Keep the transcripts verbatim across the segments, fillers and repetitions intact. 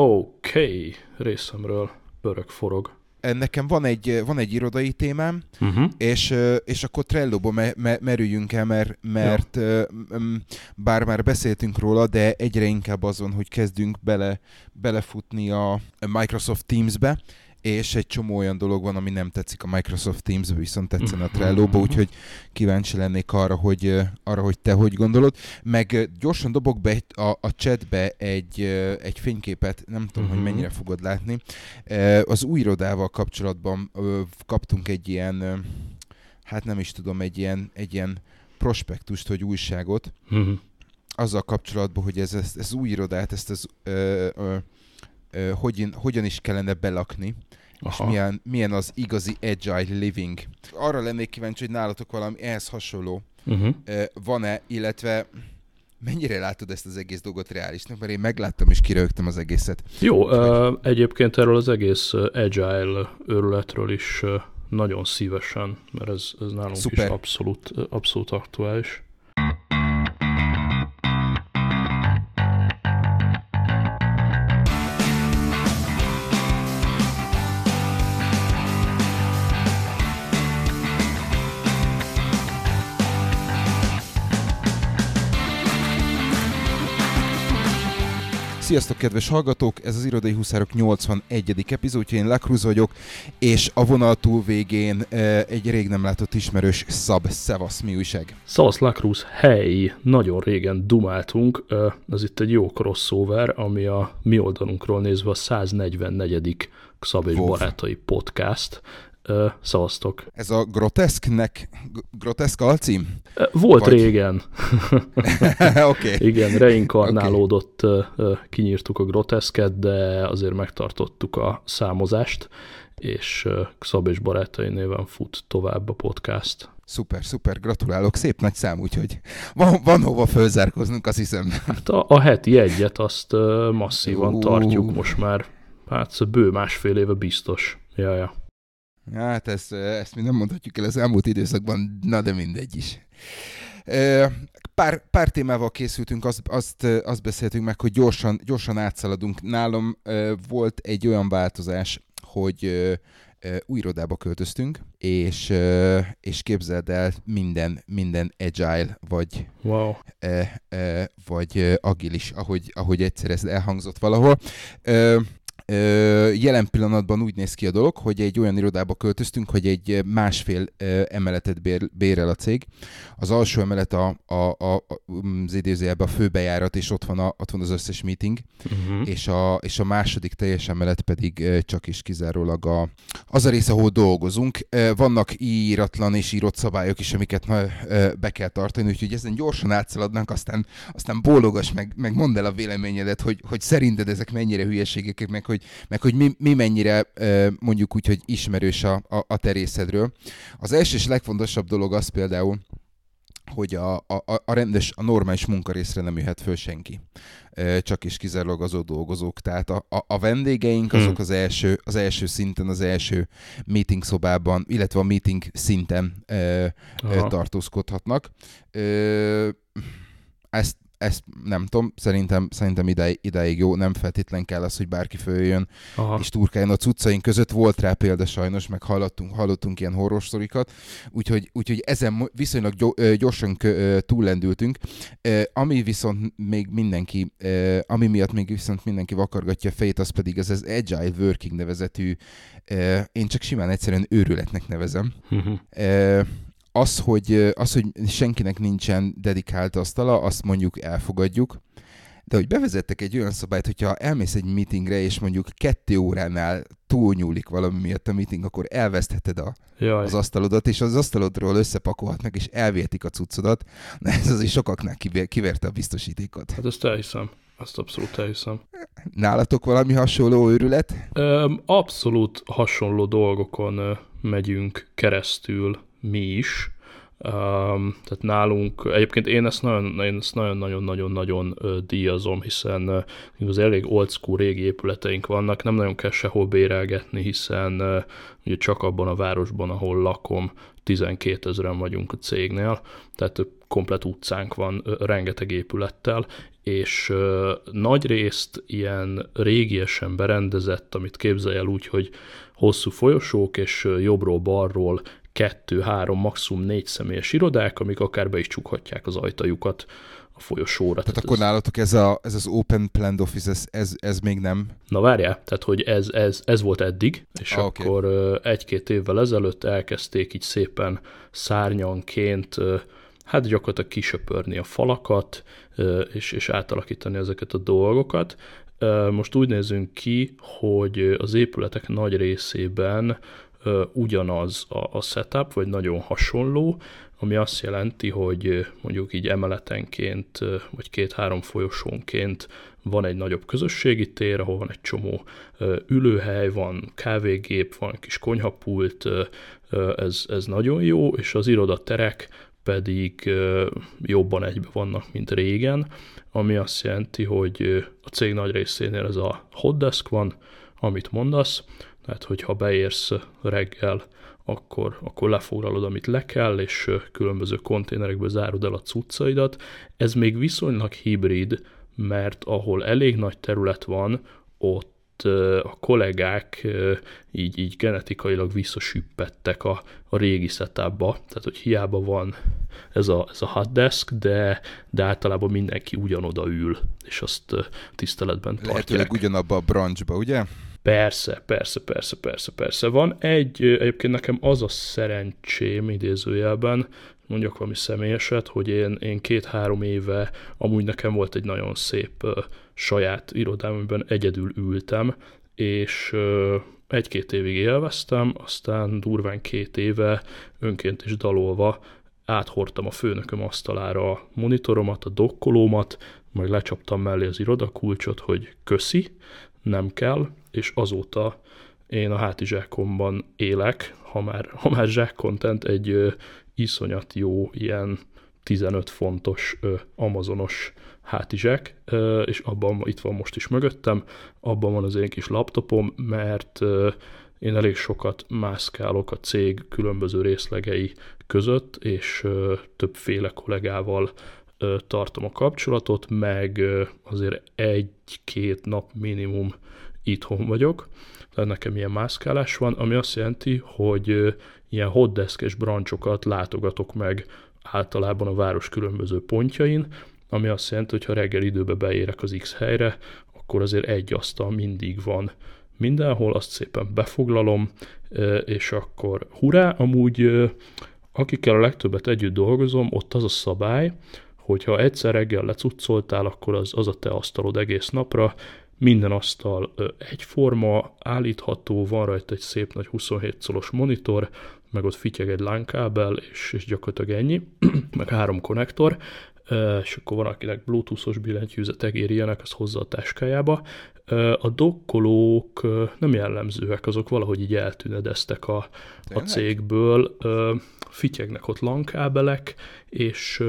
Oké, okay. Részemről örök forog. Nekem van egy, van egy irodai témám, uh-huh. és, és akkor Trello-ba me, me, merüljünk el, mert, mert ja. bár már beszéltünk róla, de egyre inkább azon, hogy kezdünk bele, belefutni a Microsoft Teams-be, és egy csomó olyan dolog van, ami nem tetszik a Microsoft Teams-be, viszont tetszen a Trello-ba, úgyhogy kíváncsi lennék arra, hogy, arra, hogy te hogy gondolod. Meg gyorsan dobok be a, a chatbe egy, egy fényképet, nem tudom, hogy mennyire fogod látni. Az új irodával kapcsolatban kaptunk egy ilyen, hát nem is tudom, egy ilyen, egy ilyen prospektust, vagy újságot, azzal kapcsolatban, hogy ez, ez, ez új irodát, ezt az... Ö, ö, Hogyan, hogyan is kellene belakni, Aha. és milyen, milyen az igazi agile living. Arra lennék kíváncsi, hogy nálatok valami ehhez hasonló uh-huh. van-e, illetve mennyire látod ezt az egész dolgot reálisnak, mert én megláttam és kirögtem az egészet. Jó, uh, egyébként erről az egész agile őrületről is nagyon szívesen, mert ez, ez nálunk Szuper. is abszolút, abszolút aktuális. Sziasztok, kedves hallgatók! Ez az Irodai Huszárok nyolcvanegyedik epizódja, én Lakruz vagyok, és a vonal túl végén egy rég nem látott ismerős Szab. Szevasz, mi újság? Szevasz, Lakruz, hely! Nagyon régen dumáltunk, ez itt egy jó crossover, ami a mi oldalunkról nézve a száznegyvennegyedik Szab és Wolf. Barátai Podcast. Szavaztok. Ez a groteszknek, groteszk alcím? Volt Vagy... régen. okay. Igen, reinkarnálódott, okay. kinyírtuk a groteszket, de azért megtartottuk a számozást, és Szab és Barátai néven fut tovább a podcast. Szuper, szuper, gratulálok, szép nagy szám, úgyhogy van, van hova fölzárkoznunk, azt hiszem. Hát a, a heti egyet azt masszívan uh. tartjuk most már, hát bő másfél éve biztos. Ja, ja. Hát ezt, ezt mi nem mondhatjuk el az elmúlt időszakban, na de mindegy is. Pár, pár témával készültünk, azt, azt, azt beszéltünk meg, hogy gyorsan, gyorsan átszaladunk. Nálam volt egy olyan változás, hogy új irodába költöztünk, és, és képzeld el, minden, minden agile, vagy, wow. vagy agilis, ahogy, ahogy egyszer ez elhangzott valahol. Jelen pillanatban úgy néz ki a dolog, hogy egy olyan irodába költöztünk, hogy egy másfél emeletet bérel a cég. Az alsó emelet a, a, a, az idézőjelben a főbejárat, és ott van, a, ott van az összes meeting, uh-huh. és, a, és a második teljes emelet pedig csak is kizárólag a, az a része, ahol dolgozunk. Vannak íratlan és írott szabályok is, amiket be kell tartani, úgyhogy ezen gyorsan átszaladnánk, aztán, aztán bólogass, meg, meg mondd el a véleményedet, hogy, hogy szerinted ezek mennyire hülyeségek, meg hogy meg hogy mi, mi mennyire mondjuk úgy, hogy ismerős a, a, a te részedről. Az első és legfontosabb dolog az például, hogy a, a, a rendes, a normális munkarészre nem jöhet föl senki. Csak is kizárólag azok dolgozók. Tehát a, a, a vendégeink azok az első, az első szinten, az első meeting szobában, illetve a meeting szinten ö, ö, tartózkodhatnak. Ö, ezt Ezt nem tudom, szerintem, szerintem idáig, idáig jó, nem feltétlen kell az, hogy bárki följön Aha. és turkáljon a cuccaink között. Volt rá példa sajnos, meg hallottunk, hallottunk ilyen horror sztorikat, úgyhogy, úgyhogy ezen viszonylag gyorsan túllendültünk. Ami viszont még mindenki, ami miatt még viszont mindenki vakargatja a fejét, az pedig az, az Agile Working nevezetű, én csak simán egyszerűen őrületnek nevezem. Az hogy, az, hogy senkinek nincsen dedikált asztala, azt mondjuk elfogadjuk, de hogy bevezettek egy olyan szabályt, hogyha elmész egy meetingre, és mondjuk kettő óránál túlnyúlik valami miatt a meeting, akkor elvesztheted a, az asztalodat, és az asztalodról összepakolhatnak, és elvihetik a cuccodat. Na ez azért sokaknál kiverte a biztosítékot. Hát ezt elhiszem. Azt abszolút elhiszem. Nálatok valami hasonló őrület? Abszolút hasonló dolgokon megyünk keresztül mi is. Um, tehát nálunk, egyébként én ezt nagyon-nagyon-nagyon díjazom, hiszen az elég old school régi épületeink vannak, nem nagyon kell sehol bérelgetni, hiszen uh, ugye csak abban a városban, ahol lakom, tizenkétezren vagyunk a cégnél, tehát komplet utcánk van uh, rengeteg épülettel, és uh, nagy részt ilyen régiesen berendezett, amit képzelj el úgy, hogy hosszú folyosók, és uh, jobbról-balról kettő, három, maximum négy személyes irodák, amik akár be is csukhatják az ajtajukat a folyosóra. Tehát, tehát akkor ez... nálatok ez, a, ez az open planned office, ez, ez, ez még nem? Na várjál, tehát hogy ez, ez, ez volt eddig, és ah, akkor okay. egy-két évvel ezelőtt elkezdték így szépen szárnyanként, hát gyakorlatilag kisöpörni a falakat, és, és átalakítani ezeket a dolgokat. Most úgy nézünk ki, hogy az épületek nagy részében ugyanaz a, a setup, vagy nagyon hasonló, ami azt jelenti, hogy mondjuk így emeletenként, vagy két-három folyosónként van egy nagyobb közösségi tér, ahol van egy csomó ülőhely, van kávégép, van kis konyhapult, ez, ez nagyon jó, és az irodaterek pedig jobban egybe vannak, mint régen, ami azt jelenti, hogy a cég nagy részénél ez a hotdesk van, amit mondasz, tehát, hogyha beérsz reggel, akkor, akkor lefoglalod, amit le kell, és különböző konténerekből zárod el a cuccaidat. Ez még viszonylag hibrid, mert ahol elég nagy terület van, ott a kollégák így, így genetikailag visszasüppettek a, a régi setupba. Tehát, hogy hiába van ez a, ez a hotdesk, de, de általában mindenki ugyanoda ül, és azt tiszteletben tartják. Lehetőleg ugyanabba a branchba, ugye? Persze, persze, persze, persze, persze. Van egy, egyébként nekem az a szerencsém idézőjelben, mondjak valami személyeset, hogy én, én két-három éve, amúgy nekem volt egy nagyon szép uh, saját irodám, amiben egyedül ültem, és uh, egy-két évig élveztem, aztán durván két éve önként is dalolva áthordtam a főnököm asztalára a monitoromat, a dokkolómat, majd lecsaptam mellé az irodakulcsot, hogy köszi, nem kell, és azóta én a hátizsákomban élek, ha már, ha már zsákkontent, egy ö, iszonyat jó, ilyen tizenöt fontos ö, amazonos hátizsák, ö, és abban, itt van most is mögöttem, abban van az én kis laptopom, mert ö, én elég sokat mászkálok a cég különböző részlegei között, és ö, többféle kollégával ö, tartom a kapcsolatot, meg ö, azért egy-két nap minimum itthon vagyok, tehát nekem ilyen mászkálás van, ami azt jelenti, hogy ilyen hotdeskes brancsokat látogatok meg általában a város különböző pontjain, ami azt jelenti, hogy ha reggel időbe beérek az X helyre, akkor azért egy asztal mindig van mindenhol, azt szépen befoglalom, és akkor hurrá, amúgy akikkel a legtöbbet együtt dolgozom, ott az a szabály, hogyha egyszer reggel lecuccoltál, akkor az, az a te asztalod egész napra, minden asztal egyforma, állítható, van rajta egy szép nagy huszonhét colos monitor, meg ott fityeg egy lánkábel, és, és gyakorlatilag ennyi, meg három konnektor, és akkor van, akinek bluetoothos billentyűzetek ér ilyenek, azt hozza a táskájába. A dokkolók nem jellemzőek, azok valahogy így eltünedeztek a, a cégből, fityegnek ott lánkábelek, és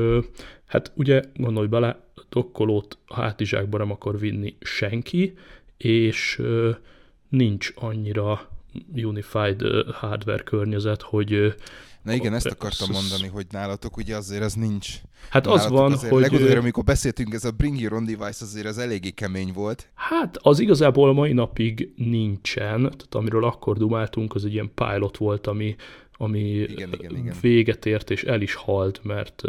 hát ugye gondolj bele, dokkolót a hátizsákba nem akar vinni senki, és nincs annyira unified hardware környezet, hogy... Na igen, a, ezt akartam az, mondani, hogy nálatok ugye azért ez nincs. Hát nálatok az van, azért, hogy... Legutóbb, amikor beszéltünk, ez a bring your own device azért ez eléggé kemény volt. Hát az igazából mai napig nincsen, tehát amiről akkor dumáltunk, az egy ilyen pilot volt, ami, ami igen, igen, igen. véget ért, és el is halt, mert...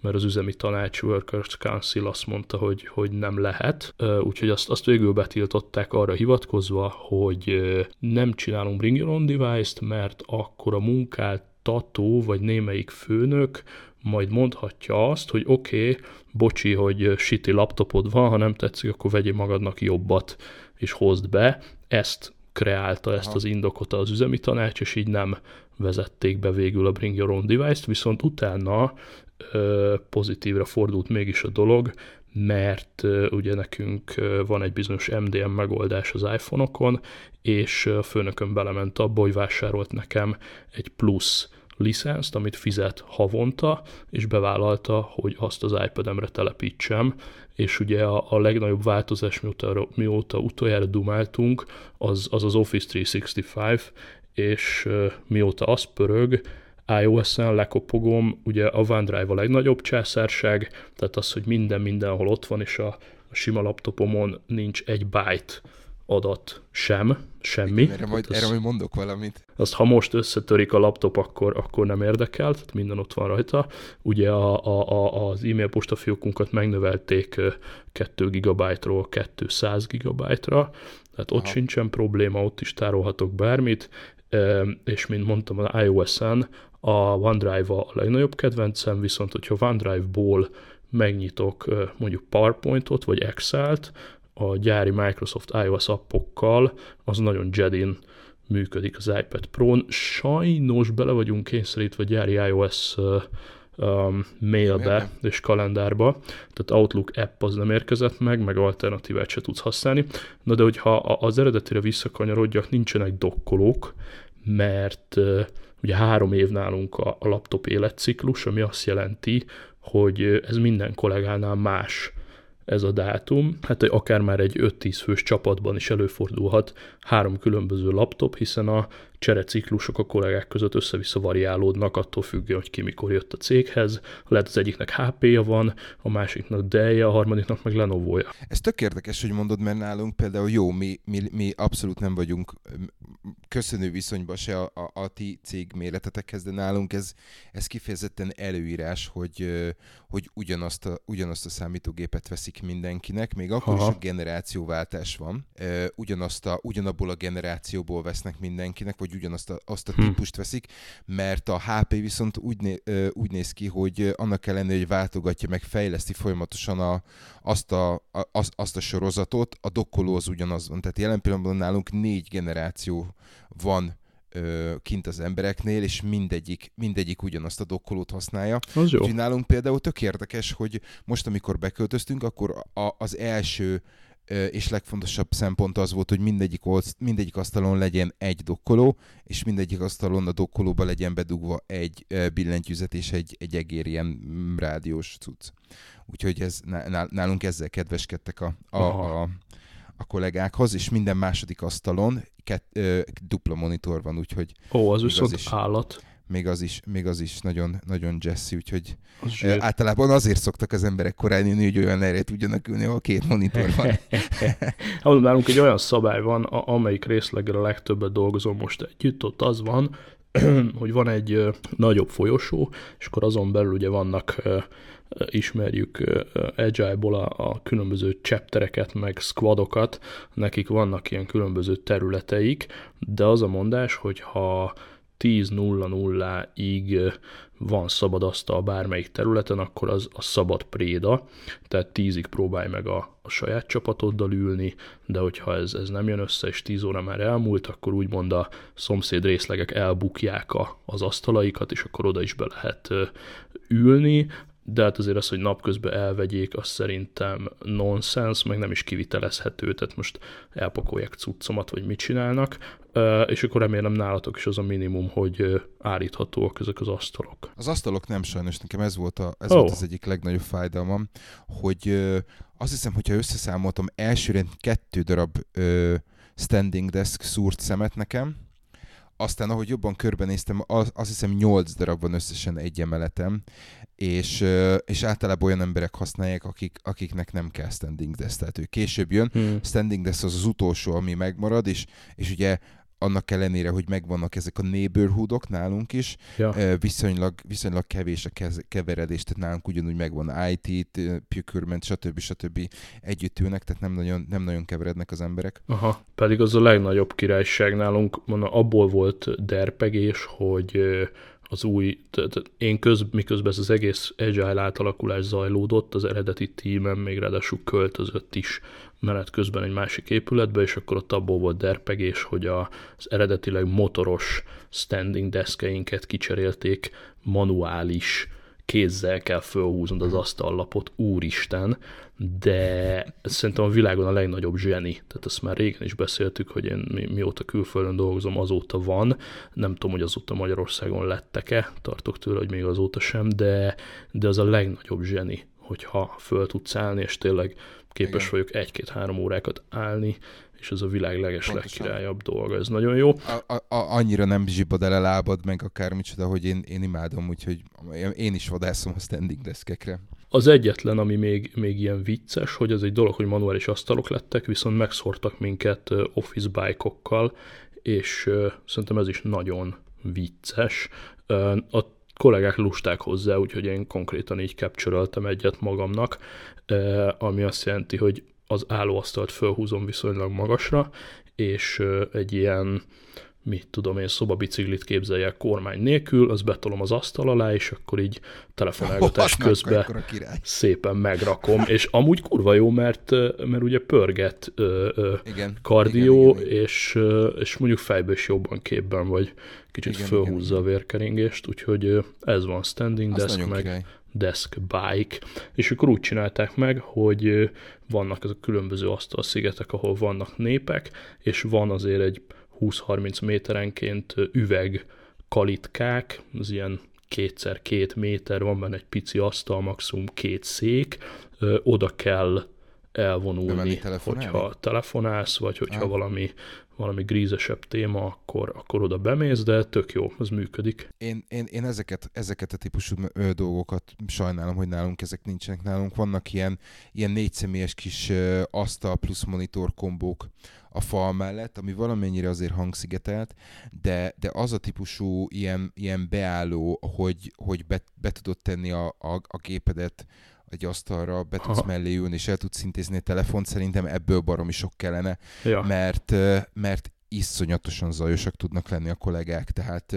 mert az üzemi tanács, Workers Council azt mondta, hogy, hogy nem lehet, úgyhogy azt, azt végül betiltották arra hivatkozva, hogy nem csinálunk bring your own device-t, mert akkor a munkáltató vagy némelyik főnök majd mondhatja azt, hogy oké, okay, bocsi, hogy shitty laptopod van, ha nem tetszik, akkor vegyél magadnak jobbat, és hozd be. Ezt kreálta, ezt az indokot az üzemi tanács, és így nem vezették be végül a bring your own device-t, viszont utána pozitívra fordult mégis a dolog, mert ugye nekünk van egy bizonyos em dé em megoldás az iPhone-okon, és a főnököm belement abba, hogy vásárolt nekem egy plusz licenzt, amit fizet havonta, és bevállalta, hogy azt az iPad-emre telepítsem, és ugye a, a legnagyobb változás, mióta, mióta utoljára dumáltunk, az az, az Office háromszázhatvan, és uh, mióta az pörög, iOS-en lekopogom, ugye a OneDrive a legnagyobb császárság, tehát az, hogy minden mindenhol ott van, és a, a sima laptopomon nincs egy byte adat sem, semmi. Igen, erre majd, erre majd mondok valamit. Azt, ha most összetörik a laptop, akkor, akkor nem érdekel, tehát minden ott van rajta. Ugye a, a, a, az e-mail postafiókunkat megnövelték két gigabájtról kétszáz gigabájtra, tehát ott Aha. sincsen probléma, ott is tárolhatok bármit, és mint mondtam, az iOS-en a OneDrive a legnagyobb kedvencem, viszont hogyha OneDrive-ból megnyitok mondjuk PowerPoint-ot vagy Excel-t, a gyári Microsoft iOS appokkal, az nagyon Jedin működik az iPad Pro-n. Sajnos bele vagyunk kényszerítve gyári iOS um, mailbe és kalendárba, tehát Outlook app az nem érkezett meg, meg alternatívát se tudsz használni. Na de hogyha az eredetire visszakanyarodjak, nincsenek dokkolók, mert uh, ugye három év nálunk a, a laptop életciklus, ami azt jelenti, hogy ez minden kollégánál más ez a dátum, hát akár már egy öt-tíz fős csapatban is előfordulhat három különböző laptop, hiszen a csereciklusok a kollégák között össze-vissza variálódnak, attól függően, hogy ki mikor jött a céghez. Lehet az egyiknek há pé-ja van, a másiknak Dell-je, a harmadiknak meg Lenovo-ja. Ez tök érdekes, hogy mondod, mert nálunk például jó, mi, mi, mi abszolút nem vagyunk köszönő viszonyban se a, a, a ti cég méretetekhez, de nálunk ez, ez kifejezetten előírás, hogy, hogy ugyanazt, a, ugyanazt a számítógépet veszik mindenkinek, még akkor Aha. is a generációváltás van, ugyanazt a, ugyanabból a generációból vesznek mindenkinek, vagy ugyanazt a, azt a típust veszik, mert a há pé viszont úgy, né, úgy néz ki, hogy annak ellenére, hogy váltogatja meg, fejleszti folyamatosan a, azt, a, a, azt a sorozatot, a dokkoló az ugyanaz van. Tehát jelen pillanatban nálunk négy generáció van ö, kint az embereknél, és mindegyik, mindegyik ugyanazt a dokkolót használja. Úgyhogy nálunk például tök érdekes, hogy most, amikor beköltöztünk, akkor a, az első és legfontosabb szempont az volt, hogy mindegyik, olsz, mindegyik asztalon legyen egy dokkoló, és mindegyik asztalon a dokkolóba legyen bedugva egy billentyűzet és egy, egy egér ilyen rádiós cucc. Úgyhogy ez, nálunk ezzel kedveskedtek a, a, a, a kollégákhoz, és minden második asztalon ket, ö, dupla monitor van, úgyhogy... Ó, az viszont is, állat. Még az is, még az is nagyon, nagyon jazzy, úgyhogy az ö, általában azért szoktak az emberek korán jönni, hogy olyan erre tudjanak ülni, ahol két monitor van. Mondom, nálunk egy olyan szabály van, amelyik részleggel a legtöbbet dolgozom most együtt, ott az van, hogy van egy nagyobb folyosó, és akkor azon belül ugye vannak, ismerjük Agile-ból a, a különböző chaptereket, meg squadokat, nekik vannak ilyen különböző területeik, de az a mondás, hogy ha tíz nulla nulla-ig van szabad asztal bármelyik területen, akkor az a szabad préda, tehát tízig próbálj meg a, a saját csapatoddal ülni, de hogyha ez, ez nem jön össze, és tíz óra már elmúlt, akkor úgymond a szomszéd részlegek elbukják a, az asztalaikat, és akkor oda is be lehet ülni, de hát azért az, hogy napközben elvegyék, az szerintem nonsense, meg nem is kivitelezhető, tehát most elpakolják cuccomat, vagy mit csinálnak, és akkor remélem nálatok is az a minimum, hogy állíthatóak ezek az asztalok. Az asztalok nem, sajnos, nekem ez volt, a, ez oh. volt az egyik legnagyobb fájdalmam, hogy azt hiszem, hogyha összeszámoltam, elsőre kettő darab standing desk szúrt szemet nekem, aztán, ahogy jobban körbenéztem, az, azt hiszem nyolc darab van összesen egy emeletem, és, és általában olyan emberek használják, akik, akiknek nem kell standing desk, tehát ő később jön. Hmm. Standing desk az az utolsó, ami megmarad, és, és ugye annak ellenére, hogy megvannak ezek a neighborhoodok nálunk is, ja. viszonylag, viszonylag kevés a kez, keveredés, tehát nálunk ugyanúgy megvan i té, procurement, stb. stb. Együtt ülnek, tehát nem nagyon, nem nagyon keverednek az emberek. Aha, pedig az a legnagyobb királyság nálunk, abból volt derpegés, hogy az új, tehát én köz, miközben ez az egész agile átalakulás zajlódott, az eredeti tímem még ráadásul költözött is menet közben egy másik épületbe, és akkor ott abból volt derpegés, hogy az eredetileg motoros standing deskeinket kicserélték manuális kézzel kell fölhúznod az asztallapot, úristen, de szerintem a világon a legnagyobb zseni. Tehát ezt már régen is beszéltük, hogy én mi, mióta külföldön dolgozom, azóta van. Nem tudom, hogy azóta Magyarországon lettek-e, tartok tőle, hogy még azóta sem, de, de az a legnagyobb zseni, hogyha föl tudsz állni, és tényleg képes igen. vagyok egy-két-három órákat állni, és ez a világ legeslegkirályabb dolga, ez nagyon jó. A, a, annyira nem zsibad el a lábad, meg akármicsoda, hogy én, én imádom, úgyhogy én is vadászom a standing deskekre. Az egyetlen, ami még, még ilyen vicces, hogy ez egy dolog, hogy manuális asztalok lettek, viszont megszórtak minket office bike-okkal, és szerintem ez is nagyon vicces. A kollégák lusták hozzá, úgyhogy én konkrétan így capture-öltem egyet magamnak, ami azt jelenti, hogy az állóasztalt fölhúzom viszonylag magasra, és egy ilyen, mit tudom én, szobabiciklit képzeljek kormány nélkül, az betolom az asztal alá, és akkor így telefonálgatás oh, közben szépen megrakom. És amúgy kurva jó, mert, mert ugye pörget igen, kardió, igen, igen, és, és mondjuk fejből is jobban képben vagy, kicsit igen, fölhúzza igen, a vérkeringést, úgyhogy ez van standing azt desk, meg király. Desk bike, és akkor úgy csinálták meg, hogy vannak ezek a különböző asztalszigetek, ahol vannak népek, és van azért egy húsz-harminc méterenként üveg kalitkák, az ilyen kétszer két méter, van benne egy pici asztal, maximum két szék, oda kell elvonulni, hogyha telefonálsz, vagy hogyha ah. valami, valami grízesebb téma, akkor, akkor oda bemész, de tök jó, ez működik. Én, én, én ezeket, ezeket a típusú dolgokat sajnálom, hogy nálunk ezek nincsenek. Nálunk vannak ilyen, ilyen négyszemélyes kis asztal plusz monitor kombók a fal mellett, ami valamennyire azért hangszigetelt, de, de az a típusú ilyen, ilyen beálló, hogy, hogy be, be tudod tenni a, a, a gépedet egy asztalra, be tudsz mellé ülni, és el tudsz intézni a telefont, szerintem ebből baromi sok kellene, ja. mert, mert iszonyatosan zajosak tudnak lenni a kollégák, tehát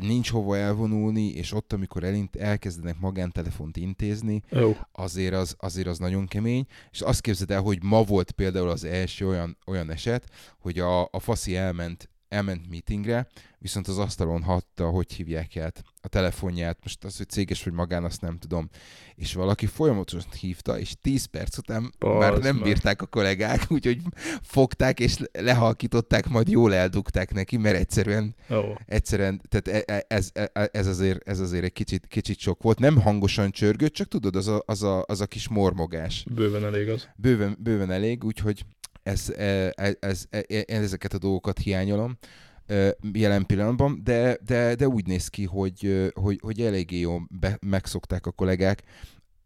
nincs hova elvonulni, és ott, amikor elint, elkezdenek magántelefont intézni, oh. azért, az, azért az nagyon kemény, és azt képzeld el, hogy ma volt például az első olyan, olyan eset, hogy a, a faszi elment, elment meetingre, viszont az asztalon hagyta, hogy hívják át a telefonját, most az, hogy céges vagy magán, azt nem tudom. És valaki folyamatosan hívta, és tíz perc után Balsz már nem bírták a kollégák, úgyhogy fogták és lehalkították, majd jól eldugták neki, mert egyszerűen, oh. egyszerűen tehát ez, ez, azért, ez azért egy kicsit, kicsit sok volt. Nem hangosan csörgött, csak tudod, az a, az a, az a kis mormogás. Bőven elég az. Bőven, bőven elég, úgyhogy Ez, ez, ez, ezeket a dolgokat hiányolom jelen pillanatban, de, de, de úgy néz ki, hogy, hogy, hogy eléggé jól be, megszokták a kollégák.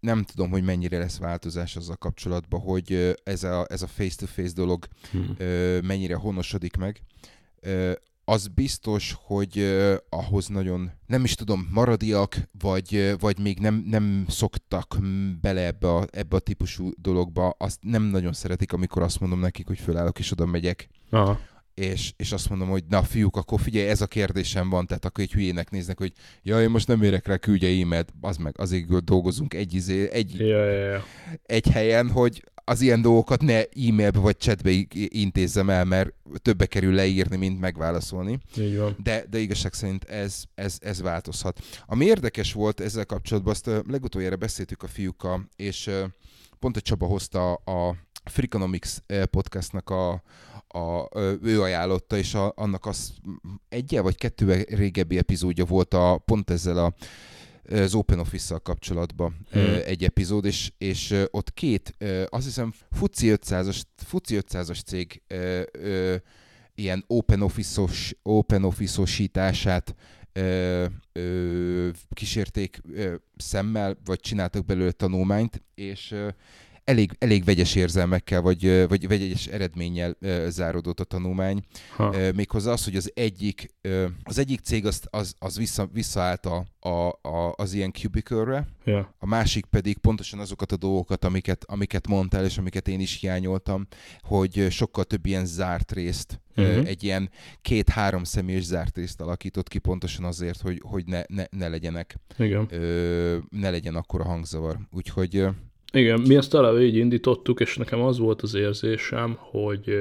Nem tudom, hogy mennyire lesz változás azzal kapcsolatban, hogy ez a, ez a face-to-face dolog hmm. mennyire honosodik meg. Az biztos, hogy ahhoz nagyon, nem is tudom, maradiak, vagy, vagy még nem, nem szoktak bele ebbe a, ebbe a típusú dologba, azt nem nagyon szeretik, amikor azt mondom nekik, hogy fölállok és oda megyek. Aha. És, és azt mondom, hogy na fiúk, akkor figyelj, ez a kérdésem van, tehát akkor egy hülyének néznek, hogy jaj, én most nem érek rá, küldje e-mailt, az meg azért dolgozunk egy, izé, egy, ja, ja, ja. egy helyen, hogy az ilyen dolgokat ne e-mailbe vagy chatbe intézzem el, mert többe kerül leírni, mint megválaszolni. Így van. De, de igazság szerint ez, ez, ez változhat. Ami érdekes volt ezzel kapcsolatban, azt legutoljára beszéltük a fiúkkal, és pont a Csaba hozta a Freakonomics podcastnak a A, ő ajánlotta, és a, annak az egyel vagy kettővel régebbi epizódja volt a, pont ezzel a, az Open Office-szal kapcsolatban hmm. egy epizód, és, és ott két, azt hiszem F T S E ötszázas cég ö, ö, ilyen Open Office-os, Open Office-osítását ö, ö, kísérték ö, szemmel, vagy csináltak belőle tanulmányt, és ö, Elég, elég vegyes érzelmekkel, vagy, vagy vegyes eredménnyel ö, záródott a tanulmány. Ö, méghozzá az, hogy az egyik, ö, az egyik cég az, az, az vissza, visszaállt a, a, a, az ilyen cubicle-re, yeah. a másik pedig pontosan azokat a dolgokat, amiket, amiket mondtál, és amiket én is hiányoltam, hogy sokkal több ilyen zárt részt, uh-huh. egy ilyen két-három személyes zárt részt alakított ki pontosan azért, hogy, hogy ne, ne, ne legyenek, igen. Ö, ne legyen akkora hangzavar. Úgyhogy... Igen, mi ezt eleve így indítottuk, és nekem az volt az érzésem, hogy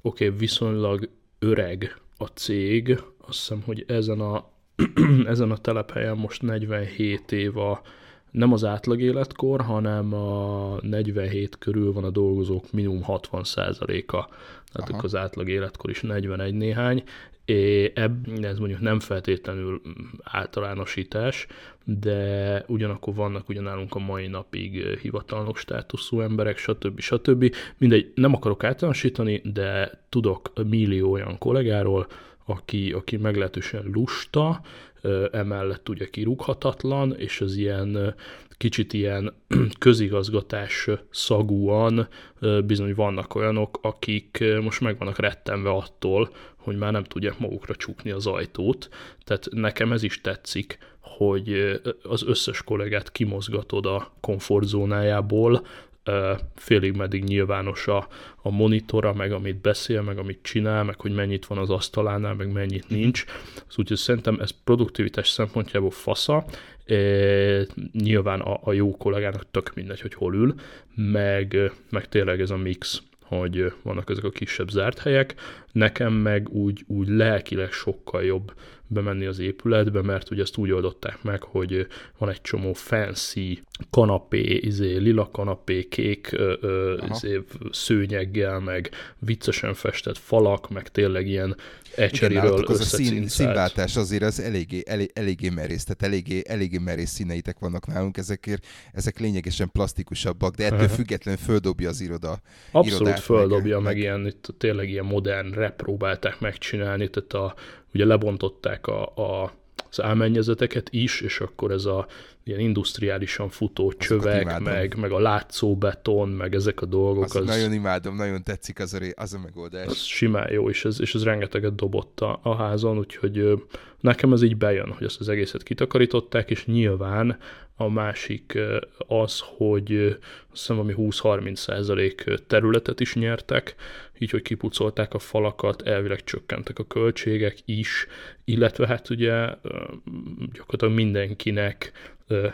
oké, okay, viszonylag öreg a cég, azt hiszem, hogy ezen a ezen a telephelyen most negyvenhét év a, nem az átlag életkor, hanem a negyvenhét körül van a dolgozók minimum hatvan százaléka. Tehát aha. Az átlag életkor is negyvenegy néhány. É, ez mondjuk nem feltétlenül általánosítás, de ugyanakkor vannak ugyanálunk a mai napig hivatalnok státuszú emberek, stb. stb. Mindegy, nem akarok általánosítani, de tudok millió olyan kollégáról, aki, aki meglehetősen lusta, emellett ugye kirúghatatlan, és az ilyen kicsit ilyen közigazgatás szagúan bizony vannak olyanok, akik most meg vannak rettenve attól, hogy már nem tudják magukra csukni az ajtót. Tehát nekem ez is tetszik, hogy az összes kollégát kimozgatod a komfortzónájából, félig meddig nyilvános a, a monitora, meg amit beszél, meg amit csinál, meg hogy mennyit van az asztalánál, meg mennyit nincs. Úgyhogy szerintem ez produktivitás szempontjából fasza. E, nyilván a, a jó kollégának tök mindegy, hogy hol ül, meg, meg tényleg ez a mix, hogy vannak ezek a kisebb zárt helyek. Nekem meg úgy, úgy lelkileg sokkal jobb bemenni az épületbe, mert ugye ezt úgy oldották meg, hogy van egy csomó fancy kanapé, izé, lila kanapé, kék izé, szőnyeggel, meg viccesen festett falak, meg tényleg ilyen ecseriről összecincált. A színváltás azért az eléggé, elég, eléggé merész, tehát eléggé, eléggé merész színeitek vannak nálunk, ezekért, ezek lényegesen plastikusabbak, de ettől uh-huh. függetlenül földobja az iroda. Abszolút földobja, meg, meg ilyen, itt tényleg ilyen modern repróbálták megcsinálni, tehát a ugye lebontották a, a, az ámennyezeteket is, és akkor ez a ilyen industriálisan futó csövek, meg, meg a látszóbeton, meg ezek a dolgok. Azt az, nagyon imádom, nagyon tetszik az a, az a megoldás. Az simán jó, és ez, és ez rengeteget dobott a, a házon, úgyhogy nekem ez így bejön, hogy ezt az egészet kitakarították, és nyilván a másik az, hogy azt hiszem, ami húsz-harminc százalék területet is nyertek, így, hogy kipucolták a falakat, elvileg csökkentek a költségek is, illetve hát ugye gyakorlatilag mindenkinek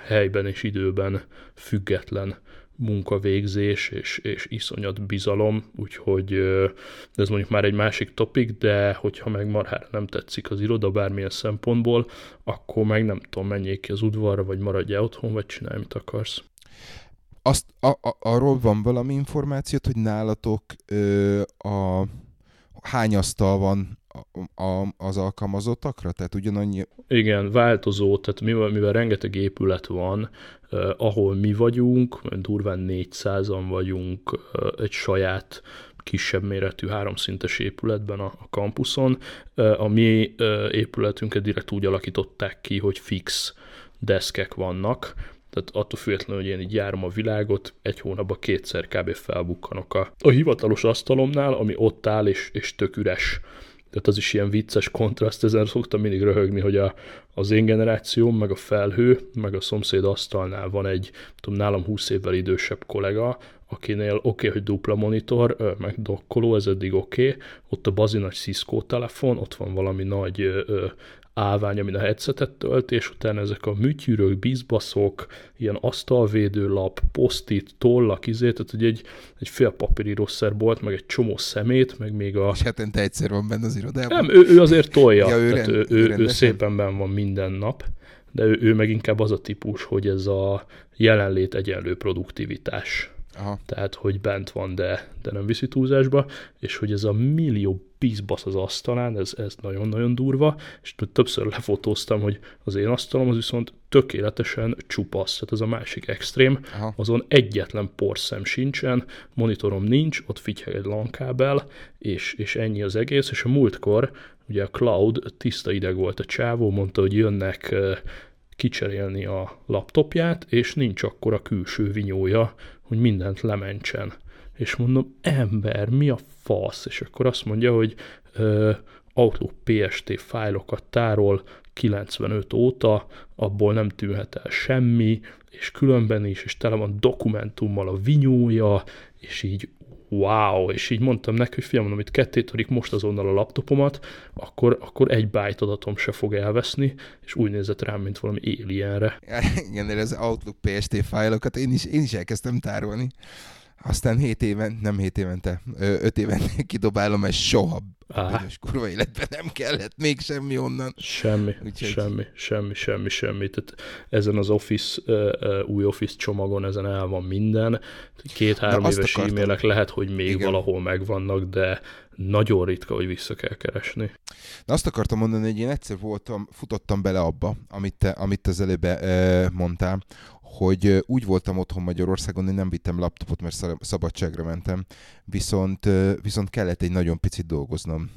helyben és időben független munkavégzés és, és iszonyat bizalom, úgyhogy ez mondjuk már egy másik topik, de hogyha meg marhára nem tetszik az iroda bármilyen szempontból, akkor meg nem tudom, menjék ki az udvarra, vagy maradj otthon, vagy csinálj, mit akarsz. Azt, a, a, arról van valami információt, hogy nálatok ö, a, hány asztal van a, a, az alkalmazottakra? Tehát ugyanannyi... Igen, változó, tehát mivel, mivel rengeteg épület van, eh, ahol mi vagyunk, durván négyszázan vagyunk eh, egy saját kisebb méretű háromszintes épületben a, a kampuszon, eh, a mi eh, épületünket direkt úgy alakították ki, hogy fix deszkek vannak, tehát attól függetlenül, hogy én így járom a világot, egy hónapban kétszer kb. Felbukkanok a, a hivatalos asztalomnál, ami ott áll és, és tök üres. Tehát az is ilyen vicces kontraszt, ezen szoktam mindig röhögni, hogy a, az én generációm, meg a felhő, meg a szomszéd asztalnál van egy, tudom, nálam húsz évvel idősebb kollega, akinél oké, okay, hogy dupla monitor, meg dokkoló, ez eddig oké, okay. Ott a bazi nagy Cisco telefon, ott van valami nagy ö, állvány, amin a headsetet tölt, és utána ezek a műtyűrök, bízbaszok, ilyen asztalvédőlap, posztit, tollak, izé, tehát ugye egy, egy fél papírírószerbolt, meg egy csomó szemét, meg még a... És hetente egyszer van benne az irodában. Nem, ő, ő azért tolja, ja, ő, tehát rend, ő, ő, ő szépen benn van minden nap, de ő, ő meg inkább az a típus, hogy ez a jelenlét egyenlő produktivitás. Aha. Tehát, hogy bent van, de, de nem viszi túlzásba, és hogy ez a millió bízbasz az asztalán, ez, ez nagyon-nagyon durva, és többször lefotóztam, hogy az én asztalom az viszont tökéletesen csupasz, tehát ez a másik extrém, aha. Azon egyetlen porszem sincsen, monitorom nincs, ott figyel egy lankábel, és, és ennyi az egész, és a múltkor ugye a cloud tiszta ideg volt a csávó, mondta, hogy jönnek kicserélni a laptopját, és nincs akkora külső vinyója, hogy mindent lementsen. És mondom, ember, mi a fasz? És akkor azt mondja, hogy uh, Outlook pé es té fájlokat tárol kilencvenöt óta, abból nem tűnhet el semmi, és különben is, és tele van dokumentummal a vinyója, és így wow, és így mondtam neki, hogy fiam, mondom, itt ketté törik most azonnal a laptopomat, akkor, akkor egy byte adatom se fog elveszni, és úgy nézett rám, mint valami alienre. Igen, de az Outlook pé es té fájlokat én is, én is elkezdtem tárolni. Aztán hét éven, nem hét évente, öt évente kidobálom, ez soha bizonyos kurva életben nem kellett még semmi onnan. Semmi, úgyhogy... semmi, semmi, semmi, semmi. Tehát ezen az Office, új Office csomagon ezen el van minden. Két-három éves e-mailek lehet, hogy még igen, valahol megvannak, de nagyon ritka, hogy vissza kell keresni. Na azt akartam mondani, hogy én egyszer voltam, futottam bele abba, amit, te, amit az előbb mondtál, hogy úgy voltam otthon Magyarországon, hogy nem vittem laptopot, mert szabadságra mentem, viszont, viszont kellett egy nagyon picit dolgoznom.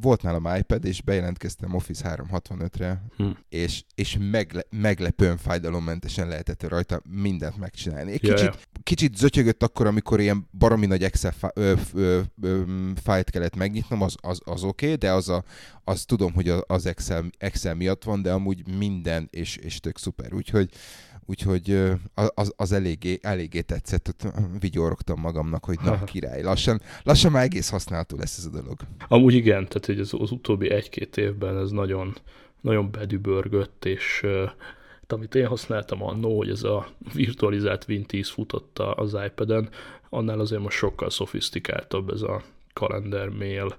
Volt nálam iPad, és bejelentkeztem Office háromszázhatvanötre, hm. és, és megle- meglepően fájdalommentesen lehetett rajta mindent megcsinálni. Egy kicsit, ja, ja. kicsit zötyögött akkor, amikor ilyen baromi nagy Excel fá- ö, ö, ö, fájlt kellett megnyitnom, az, az, az oké, okay, de az, a, az tudom, hogy az Excel, Excel miatt van, de amúgy minden, és, és tök szuper. Úgyhogy, úgyhogy az, az eléggé, eléggé tetszett, ott vigyorogtam magamnak, hogy na, király, lassan, lassan már egész használható lesz ez a dolog. Amúgy igen, tehát hogy az, az utóbbi egy-két évben ez nagyon, nagyon bedübörgött, és uh, amit én használtam annó, hogy ez a virtualizált Win tíz futott az iPad-en, annál azért most sokkal szofisztikáltabb ez a kalender, mail,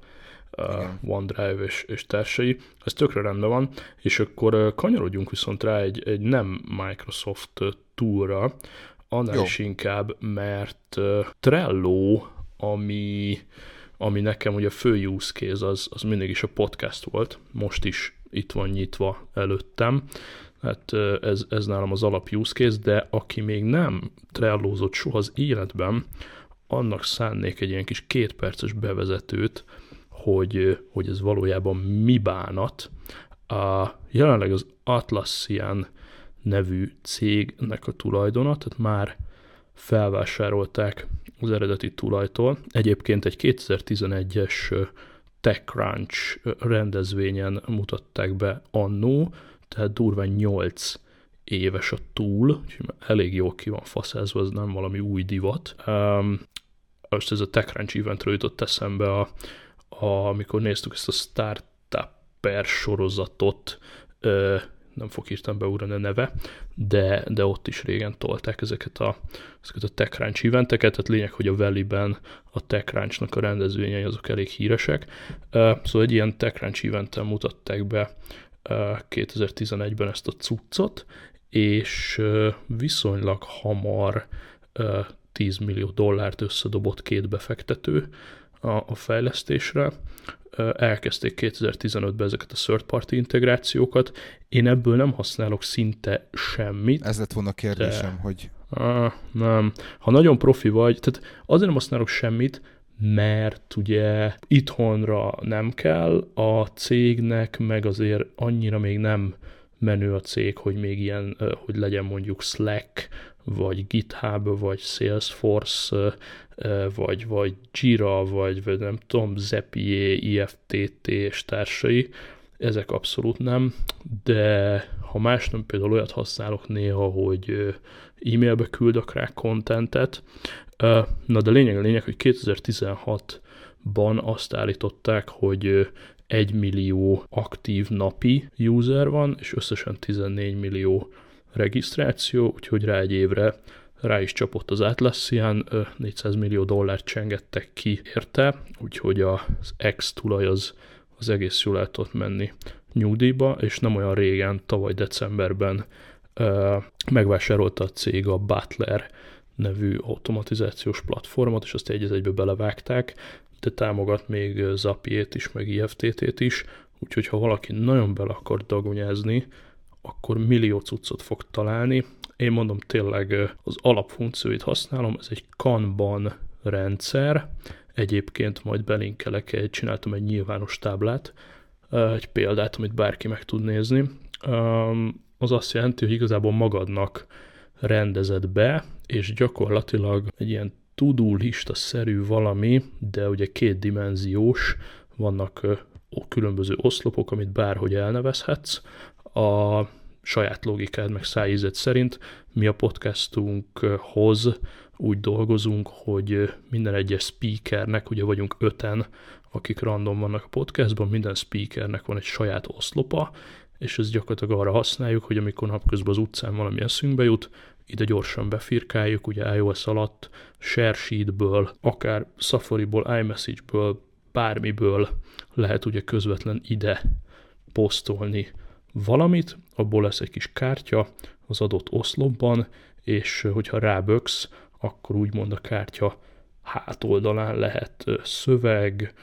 uh, OneDrive és, és társai. Ez tökre rendben van, és akkor uh, kanyarodjunk viszont rá egy, egy nem Microsoft túlra, annál Jó. is inkább, mert uh, Trello, ami... ami nekem ugye a fő use case az, az mindig is a podcast volt, most is itt van nyitva előttem, hát ez, ez nálam az alap use case, de aki még nem trellózott soha az életben, annak szánnék egy ilyen kis kétperces bevezetőt, hogy, hogy ez valójában mi bánat. A, jelenleg az Atlassian nevű cégnek a tulajdona, tehát már felvásárolták az eredeti tulajtól. Egyébként egy kétezer-tizenegyes TechCrunch rendezvényen mutatták be annó, tehát durván nyolc éves a túl, elég jól ki van faszázva, ez nem valami új divat. Most ez a TechCrunch eventről jutott eszembe, a, a, amikor néztük ezt a Startupper sorozatot, nem fog hirtelen beugrani a neve, de, de ott is régen tolták ezeket a, ezeket a TechCrunch eventeket, tehát lényeg, hogy a Valley-ben a TechCrunch-nak a rendezvényei azok elég híresek. Szóval egy ilyen TechCrunch eventen mutatták be kétezer-tizenegyben ezt a cuccot, és viszonylag hamar tíz millió dollárt összedobott két befektető a, a fejlesztésre. Elkezdték kétezer-tizenötben ezeket a third party integrációkat. Én ebből nem használok szinte semmit. Ez lett volna a kérdésem, de... hogy... Ah, nem. Ha nagyon profi vagy, tehát azért nem használok semmit, mert ugye itthonra nem kell, a cégnek meg azért annyira még nem menő a cég, hogy még ilyen, hogy legyen mondjuk Slack, vagy GitHub, vagy Salesforce, vagy, vagy Jira, vagy, vagy nem tudom, Zapier, I F T T és társai, ezek abszolút nem, de ha más nem, például olyat használok néha, hogy e-mailbe küldök rá contentet. Na de lényeg a lényeg, hogy kétezer-tizenhatban azt állították, hogy egy millió aktív napi user van, és összesen tizennégy millió regisztráció, úgyhogy rá egy évre rá is csapott az Atlassian, négyszáz millió dollárt csengettek ki érte, úgyhogy az ex-tulaj az, az egész jól el tudott menni nyugdíjba, és nem olyan régen, tavaly decemberben euh, megvásárolta a cég a Butler nevű automatizációs platformot, és azt egy az egybe belevágták, de támogat még Zapier-t is, meg I F T T-t is, úgyhogy ha valaki nagyon bele akar dagonyázni, akkor millió cuccot fog találni. Én mondom, tényleg az alapfunkcióit használom, ez egy Kanban rendszer, egyébként majd belinkelek, egy, csináltam egy nyilvános táblát, egy példát, amit bárki meg tud nézni. Az azt jelenti, hogy igazából magadnak rendezed be, és gyakorlatilag egy ilyen to-do lista-szerű valami, de ugye kétdimenziós, vannak különböző oszlopok, amit bárhogy elnevezhetsz, a saját logikád meg szájízed szerint. Mi a podcastunkhoz úgy dolgozunk, hogy minden egyes speakernek, ugye vagyunk öten, akik random vannak a podcastban, minden speakernek van egy saját oszlopa, és ezt gyakorlatilag arra használjuk, hogy amikor napközben az utcán valami eszünkbe jut, ide gyorsan befirkáljuk, ugye iOS alatt ShareSheet-ből, akár Safari-ból, iMessage-ből, bármiből lehet ugye közvetlen ide posztolni valamit, abból lesz egy kis kártya az adott oszlopban, és hogyha ráböksz, akkor úgymond a kártya hátoldalán lehet szöveg,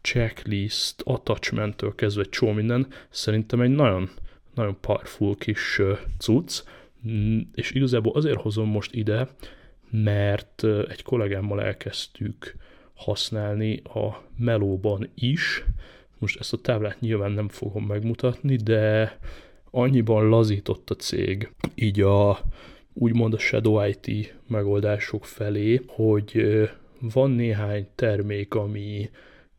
checklist, attachmenttől kezdve egy csomó minden. Szerintem egy nagyon, nagyon powerful kis cucc, és igazából azért hozom most ide, mert egy kollégámmal elkezdtük használni a melóban is. Most ezt a táblát nyilván nem fogom megmutatni, de annyiban lazított a cég így a úgymond a Shadow i té megoldások felé, hogy van néhány termék, ami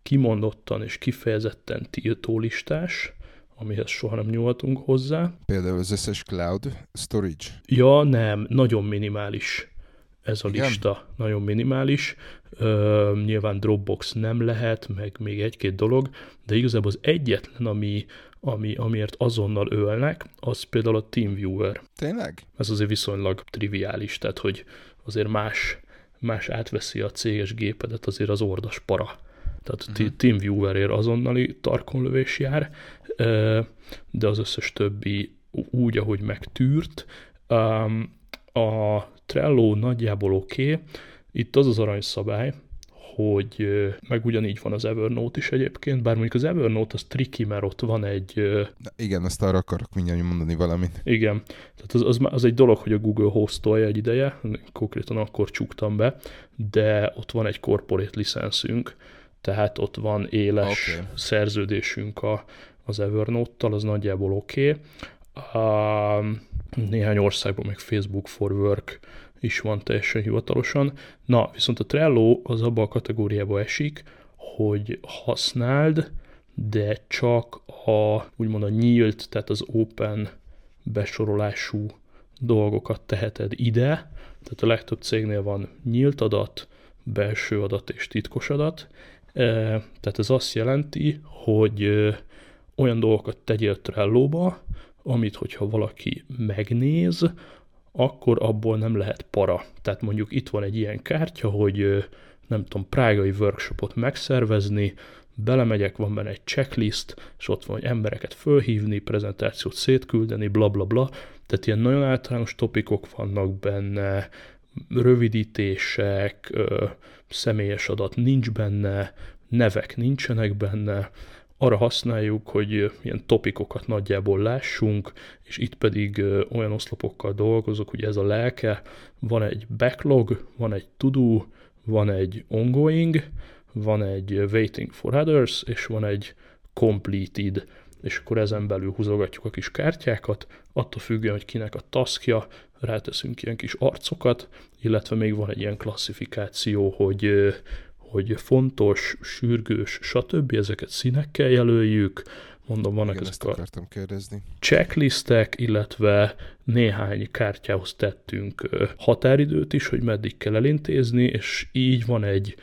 kimondottan és kifejezetten tiltólistás, amihez soha nem nyúltunk hozzá. Például az összes cloud storage? Ja, nem, nagyon minimális ez a lista. Igen? Nagyon minimális. Ö, nyilván Dropbox nem lehet, meg még egy-két dolog, de igazából az egyetlen, ami, ami, amiért azonnal ölnek, az például a TeamViewer. Tényleg? Ez azért viszonylag triviális, tehát hogy azért más, más átveszi a céges gépedet azért az ordas para. Tehát uh-huh. TeamViewerért azonnali tarkonlövés jár, de az összes többi úgy, ahogy megtűrt. A Trello nagyjából oké, okay. Itt az az aranyszabály, hogy meg ugyanígy van az Evernote is egyébként, bár mondjuk az Evernote az tricky, mert ott van egy... Na igen, azt arra akarok mindjárt mondani valamit. Igen, tehát az, az, az egy dolog, hogy a Google hostolja egy ideje, konkrétan akkor csuktam be, de ott van egy corporate licenszünk, tehát ott van éles okay. szerződésünk a, az Evernote-tal, az nagyjából oké. Okay. Néhány országban még Facebook for Work is van teljesen hivatalosan. Na, viszont a Trello az abba a kategóriába esik, hogy használd, de csak a úgymond a nyílt, tehát az open besorolású dolgokat teheted ide. Tehát a legtöbb cégnél van nyílt adat, belső adat és titkos adat. Tehát ez azt jelenti, hogy olyan dolgokat tegyél Trello-ba, amit hogyha valaki megnéz, akkor abból nem lehet para. Tehát mondjuk itt van egy ilyen kártya, hogy nem tudom, prágai workshopot megszervezni, belemegyek, van benne egy checklist, és ott van, hogy embereket fölhívni, prezentációt szétküldeni, bla bla bla. Tehát ilyen nagyon általános topikok vannak benne, rövidítések, személyes adat nincs benne, nevek nincsenek benne, arra használjuk, hogy ilyen topikokat nagyjából lássunk, és itt pedig olyan oszlopokkal dolgozok, ugye ez a lelke, van egy backlog, van egy to-do, van egy ongoing, van egy waiting for others, és van egy completed, és akkor ezen belül húzogatjuk a kis kártyákat, attól függően, hogy kinek a taskja, ráteszünk ilyen kis arcokat, illetve még van egy ilyen klasszifikáció, hogy hogy fontos, sürgős, stb. Ezeket színekkel jelöljük. Mondom, vannak igen, ezek a checklistek, illetve néhány kártyához tettünk határidőt is, hogy meddig kell elintézni, és így van egy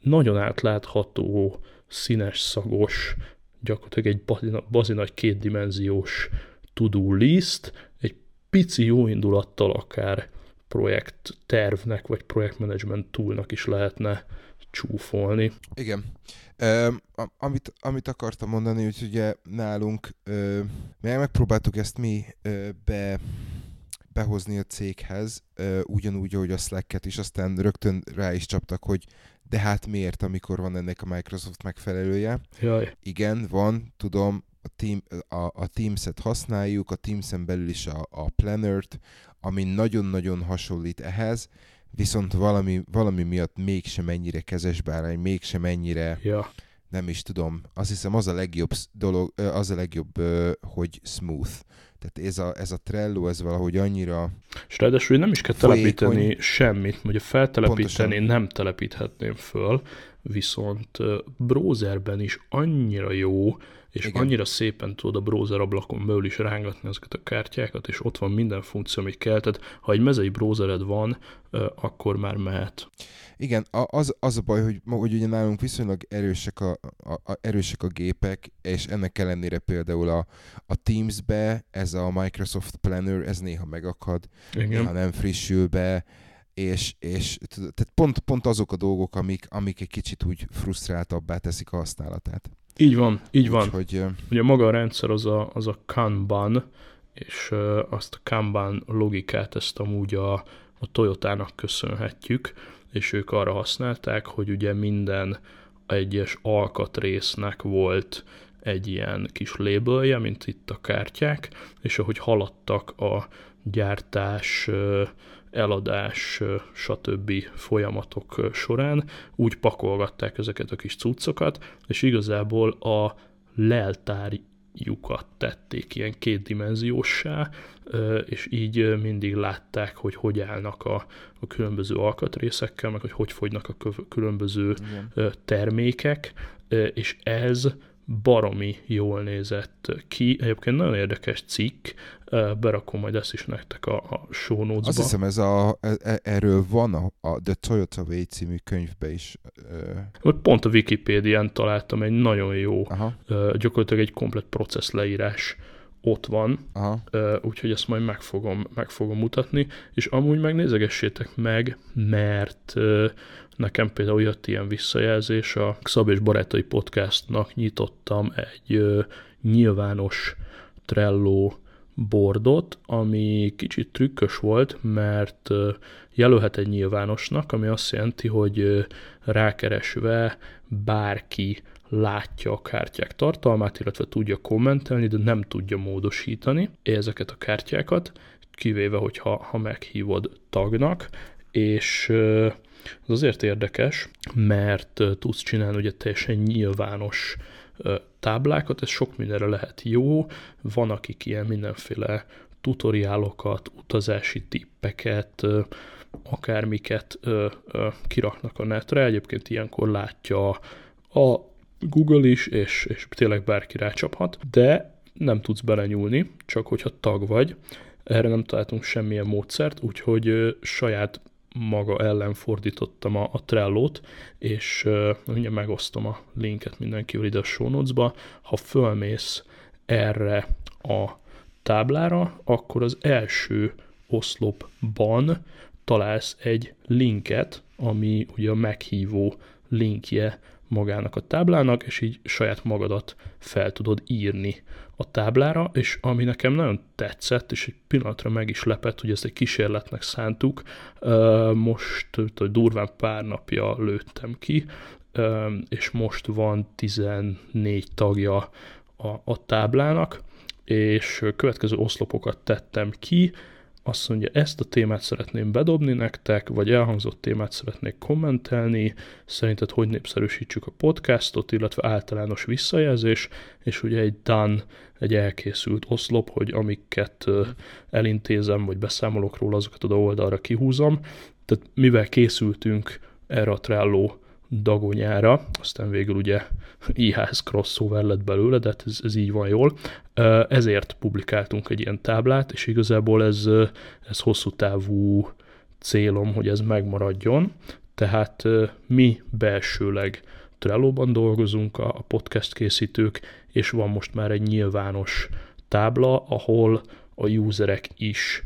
nagyon átlátható, színes, szagos, gyakorlatilag egy bazinagy kétdimenziós to-do list, egy pici jó indulattal akár projekt tervnek, vagy projektmenedzsment toolnak is lehetne csúfolni. Igen. Ö, amit, amit akartam mondani, hogy ugye nálunk ö, megpróbáltuk ezt mi ö, be, behozni a céghez, ö, ugyanúgy, ahogy a Slack-et is, aztán rögtön rá is csaptak, hogy de hát miért, amikor van ennek a Microsoft megfelelője. Jaj. Igen, van, tudom, a, team, a, a Teams-et használjuk, a Teams-en belül is a, a Plannert, ami nagyon-nagyon hasonlít ehhez, viszont valami, valami miatt mégsem ennyire kezesbárány, mégsem ennyire, yeah. nem is tudom, azt hiszem az a legjobb dolog, az a legjobb, hogy smooth. Tehát ez a, ez a Trello, ez valahogy annyira... És ráadásul nem is kell telepíteni semmit, ugye feltelepíteni Pontosan. Nem telepíthetném föl, viszont browserben is annyira jó, és igen, annyira szépen tudod a browser ablakon belül is rángatni ezeket a kártyákat, és ott van minden funkció, amit kell. Tehát ha egy mezei browsered van, akkor már mehet. Igen, az, az a baj, hogy, hogy ugye nálunk viszonylag erősek a, a, a, erősek a gépek, és ennek ellenére például a, a Teams-be ez a Microsoft Planner, ez néha megakad, igen, néha nem frissül be, és, és tehát pont, pont azok a dolgok, amik, amik egy kicsit úgy frusztráltabbá teszik a használatát. Így van, így úgy, van. Hogy, ugye maga a rendszer az a, az a Kanban, és azt a Kanban logikát ezt amúgy a, a Toyotának köszönhetjük, és ők arra használták, hogy ugye minden egyes alkatrésznek volt egy ilyen kis labelje, mint itt a kártyák, és ahogy haladtak a gyártás, eladás, stb. Folyamatok során, úgy pakolgatták ezeket a kis cuccokat, és igazából a leltárjukat tették ilyen kétdimenzióssá, és így mindig látták, hogy hogy állnak a, a különböző alkatrészekkel, meg hogy hogy fogynak a különböző igen, termékek, és ez baromi jól nézett ki. Egyébként nagyon érdekes cikk, berakom majd ezt is nektek a, a show notes-ba. Azt hiszem, ez a, erről van a, a The Toyota Way című könyvben is. Pont a Wikipédián találtam egy nagyon jó, aha, gyakorlatilag egy komplett processz leírás ott van, aha, úgyhogy ezt majd meg fogom, meg fogom mutatni, és amúgy megnézegessétek meg, mert nekem például jött ilyen visszajelzés, a Szab és Barátai Podcastnak nyitottam egy nyilvános Trello boardot, ami kicsit trükkös volt, mert jelölhet egy nyilvánosnak, ami azt jelenti, hogy rákeresve bárki látja a kártyák tartalmát, illetve tudja kommentelni, de nem tudja módosítani ezeket a kártyákat, kivéve, hogyha ha meghívod tagnak, és ez azért érdekes, mert tudsz csinálni ugye teljesen nyilvános táblákat, ez sok mindenre lehet jó, van akik ilyen mindenféle tutoriálokat, utazási tippeket, akármiket kiraknak a netre, egyébként ilyenkor látja a Google is, és, és tényleg bárki rácsaphat, de nem tudsz belenyúlni, csak hogyha tag vagy. Erre nem találtunk semmilyen módszert, úgyhogy saját maga ellen fordítottam a, a Trello-t, és uh, ugye megosztom a linket mindenkivel ide a show notes-ba. Ha fölmész erre a táblára, akkor az első oszlopban találsz egy linket, ami ugye a meghívó linkje magának a táblának, és így saját magadat fel tudod írni a táblára, és ami nekem nagyon tetszett, és egy pillanatra meg is lepett, hogy ezt egy kísérletnek szántuk, most durván pár napja lőttem ki, és most van tizennégy tagja a, a táblának, és következő oszlopokat tettem ki, azt mondja, ezt a témát szeretném bedobni nektek, vagy elhangzott témát szeretnék kommentelni, szerinted hogy népszerűsítsük a podcastot, illetve általános visszajelzés, és ugye egy done, egy elkészült oszlop, hogy amiket elintézem, vagy beszámolok róla, azokat oda oldalra kihúzom. Tehát mivel készültünk erre a Trello dagonyára, aztán végül ugye i há-s crossover lett belőle, de hát ez, ez így van jól. Ezért publikáltunk egy ilyen táblát, és igazából ez, ez hosszú távú célom, hogy ez megmaradjon. Tehát mi belsőleg Trello-ban dolgozunk, a podcast készítők, és van most már egy nyilvános tábla, ahol a userek is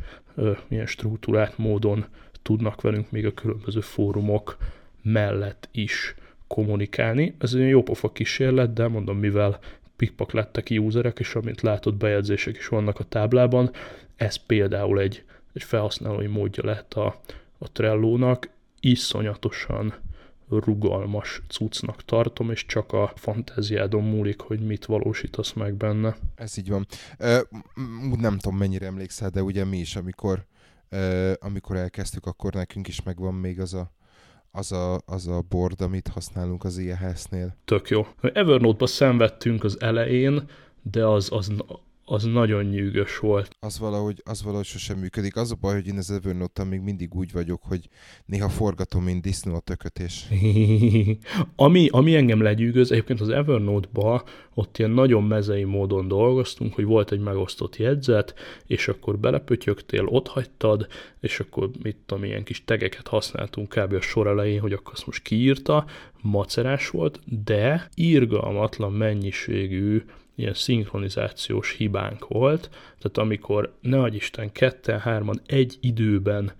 ilyen struktúrált módon tudnak velünk még a különböző fórumok mellett is kommunikálni. Ez egy jó pofa kísérlet, de mondom, mivel pikpak lettek userek, és amint látod, bejegyzések is vannak a táblában, ez például egy, egy felhasználói módja lett a, a Trello-nak, iszonyatosan rugalmas cuccnak tartom, és csak a fantáziádon múlik, hogy mit valósítasz meg benne. Ez így van. Ö, nem tudom, mennyire emlékszel, de ugye mi is, amikor, ö, amikor elkezdtük, akkor nekünk is megvan még az a Az a, az a board, amit használunk az i há-nél. Tök jó. Evernote-ba szenvedtünk az elején, de az, az az nagyon nyűgös volt. Az valahogy, az valahogy sosem működik. Az a baj, hogy én az Evernote-tal még mindig úgy vagyok, hogy néha forgatom, mint disznó a tökötés. ami, ami engem legyűgöz, egyébként az Evernote-ba ott ilyen nagyon mezei módon dolgoztunk, hogy volt egy megosztott jegyzet, és akkor belepötyögtél, ott hagytad, és akkor mit tudom, ilyen kis tegeket használtunk kb. A sor elején, hogy akkor azt most kiírta, macerás volt, de irgalmatlan mennyiségű ilyen szinkronizációs hibánk volt, tehát amikor, ne adj Isten, ketten, hárman egy időben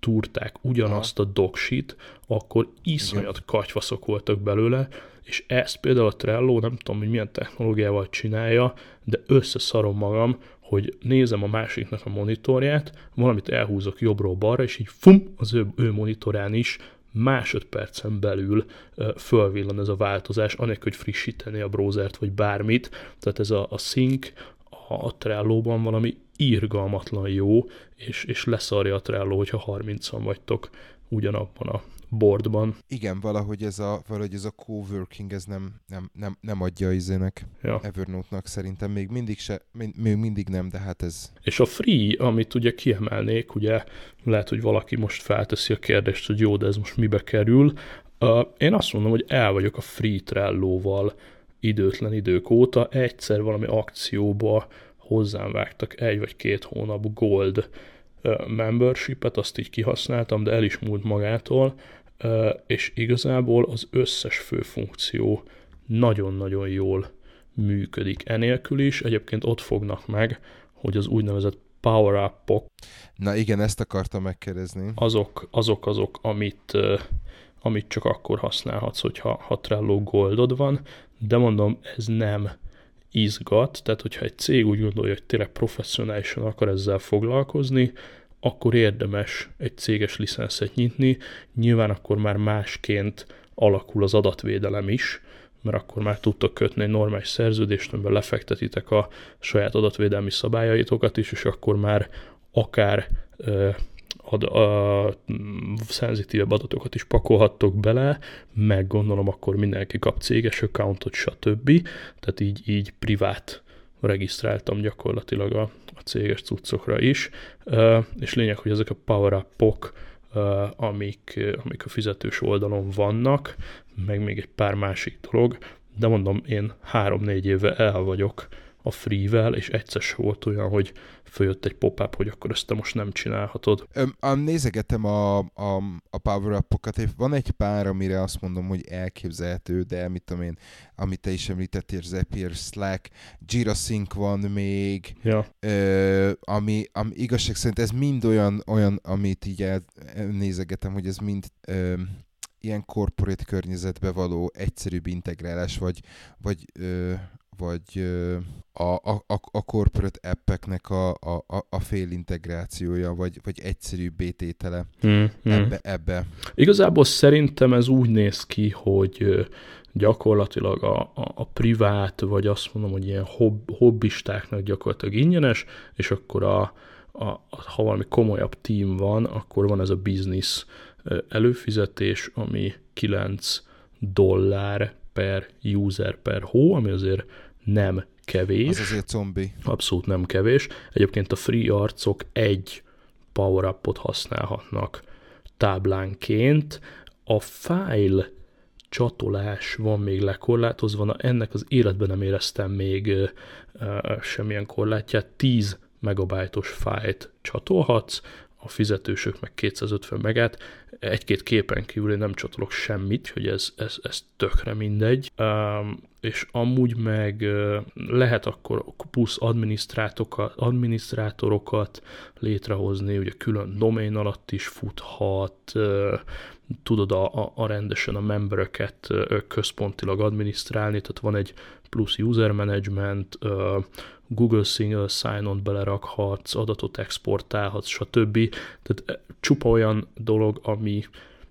túrták ugyanazt a docsit, akkor iszonyat katyvaszok voltak belőle, és ezt például a Trello, nem tudom, hogy milyen technológiával csinálja, de összeszarom magam, hogy nézem a másiknak a monitorját, valamit elhúzok jobbról balra, és így fum, az ő, ő monitorán is másodpercen belül fölvillan ez a változás, anélkül, hogy frissíteni a browsert, vagy bármit. Tehát ez a, a sync a Trello-ban valami irgalmatlan jó, és, és leszarja a Trello, hogyha harmincan vagytok ugyanabban a boardban. Igen, valahogy ez a, valahogy ez a coworking, ez nem, nem, nem, nem adja izének, ja. Evernote-nak szerintem még mindig, se, még mindig nem, de hát ez... És a free, amit ugye kiemelnék, ugye lehet, hogy valaki most felteszi a kérdést, hogy jó, de ez most mibe kerül. Uh, én azt mondom, hogy el vagyok a free Trello-val időtlen idők óta. Egyszer valami akcióba hozzám vágtak egy vagy két hónap gold uh, membership-et, azt így kihasználtam, de el is múlt magától. Uh, és igazából az összes fő funkció nagyon-nagyon jól működik. Enélkül is egyébként ott fognak meg, hogy az úgynevezett power-up-ok. Na igen, ezt akartam megkérdezni. Azok, azok, azok amit, uh, amit csak akkor használhatsz, hogyha ha Trello Goldod van, de mondom, ez nem izgat, tehát hogyha egy cég úgy gondolja, hogy tényleg professzionálisan akar ezzel foglalkozni, akkor érdemes egy céges licenszet nyitni, nyilván akkor már másként alakul az adatvédelem is, mert akkor már tudtok kötni egy normális szerződést, amiben lefektetitek a saját adatvédelmi szabályaitokat is, és akkor már akár uh, ad, uh, szenzitívebb adatokat is pakolhattok bele, meg gondolom akkor mindenki kap céges accountot, stb. Tehát így, így privát regisztráltam gyakorlatilag a, a céges cuccokra is, uh, és lényeg, hogy ezek a power-up-ok, uh, amik, amik a fizetős oldalon vannak, meg még egy pár másik dolog, de mondom, én három-négy éve el vagyok a free-vel, és egyszer se volt olyan, hogy följött egy pop-up, hogy akkor ezt te most nem csinálhatod. Öm, öm, nézegetem a, a, a power-up-okat, van egy pár, amire azt mondom, hogy elképzelhető, de mit tudom én, amit te is említettél, Zapier, Slack, Jira Sync van még, ja. ö, ami, ami igazság szerint ez mind olyan, olyan amit így el, nézegetem, hogy ez mind... Ö, ilyen corporate környezetbe való egyszerűbb integrálás, vagy, vagy, ö, vagy ö, a, a, a corporate appeknek a, a, a fél integrációja, vagy, vagy egyszerűbb bététele mm, ebbe, mm. ebbe. Igazából szerintem ez úgy néz ki, hogy gyakorlatilag a, a, a privát, vagy azt mondom, hogy ilyen hobb, hobbistáknak gyakorlatilag ingyenes, és akkor a, a, ha valami komolyabb team van, akkor van ez a business előfizetés, ami kilenc dollár per user per hó, ami azért nem kevés. Az azért zombi. Abszolút nem kevés. Egyébként a free arcok egy power-upot használhatnak táblánként. A file csatolás van még lekorlátozva, na ennek az életben nem éreztem még semmilyen korlátját. tíz megabájtos fájlt csatolhatsz, a fizetősök meg kétszázötven megát, egy-két képen kívül én nem csatolok semmit, hogy ez, ez, ez tökre mindegy, és amúgy meg lehet akkor plusz adminisztrátorokat létrehozni, ugye külön domain alatt is futhat, tudod a, a rendesen a membereket központilag adminisztrálni, tehát van egy plusz user management, Google single sign-on belerakhatsz, adatot exportálhatsz, stb. Tehát csupa olyan dolog, ami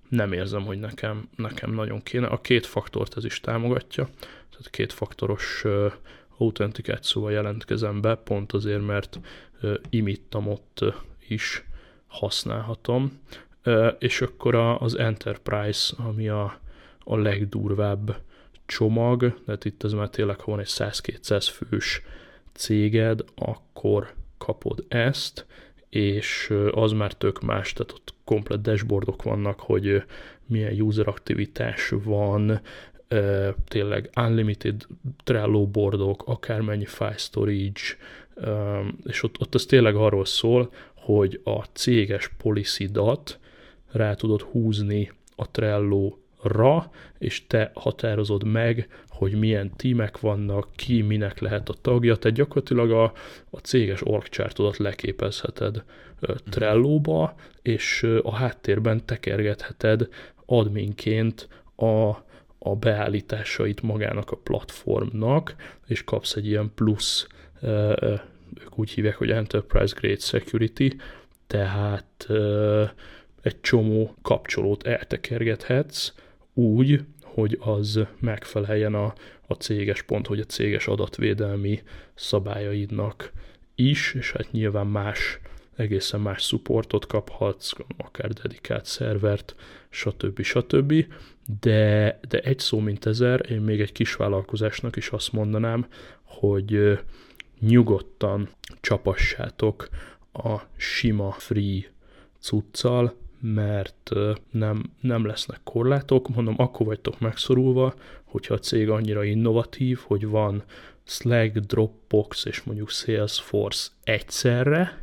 nem érzem, hogy nekem, nekem nagyon kéne. A két faktort ez is támogatja, tehát kétfaktoros uh, autentikációval jelentkezem be, pont azért, mert uh, imittam ott uh, is használhatom. Uh, és akkor a, az Enterprise, ami a, a legdurvább csomag, tehát itt ez már tényleg, ha van egy száz-kétszáz fős céged, akkor kapod ezt, és az már tök más, tehát ott komplett dashboardok vannak, hogy milyen user aktivitás van, tényleg unlimited Trello boardok, akármennyi file storage, és ott, ott ez tényleg arról szól, hogy a céges policy-dat rá tudod húzni a Trello-ra, és te határozod meg, hogy milyen tímek vannak, ki minek lehet a tagja, tehát gyakorlatilag a, a céges org chartodat leképezheted Trello-ba, és a háttérben tekergetheted adminként a a beállításait magának a platformnak, és kapsz egy ilyen plusz, ők úgy hívják, hogy Enterprise Grade Security, tehát egy csomó kapcsolót eltekergethetsz úgy, hogy az megfeleljen a, a céges pont, hogy a céges adatvédelmi szabályaidnak is, és hát nyilván más, egészen más supportot kaphatsz, akár dedikált szervert, stb. stb. De, de egy szó mint ezer, én még egy kis vállalkozásnak is azt mondanám, hogy nyugodtan csapassátok a sima free cuccal, mert nem, nem lesznek korlátok. Mondom, akkor vagytok megszorulva, hogyha a cég annyira innovatív, hogy van Slack, Dropbox és mondjuk Salesforce egyszerre,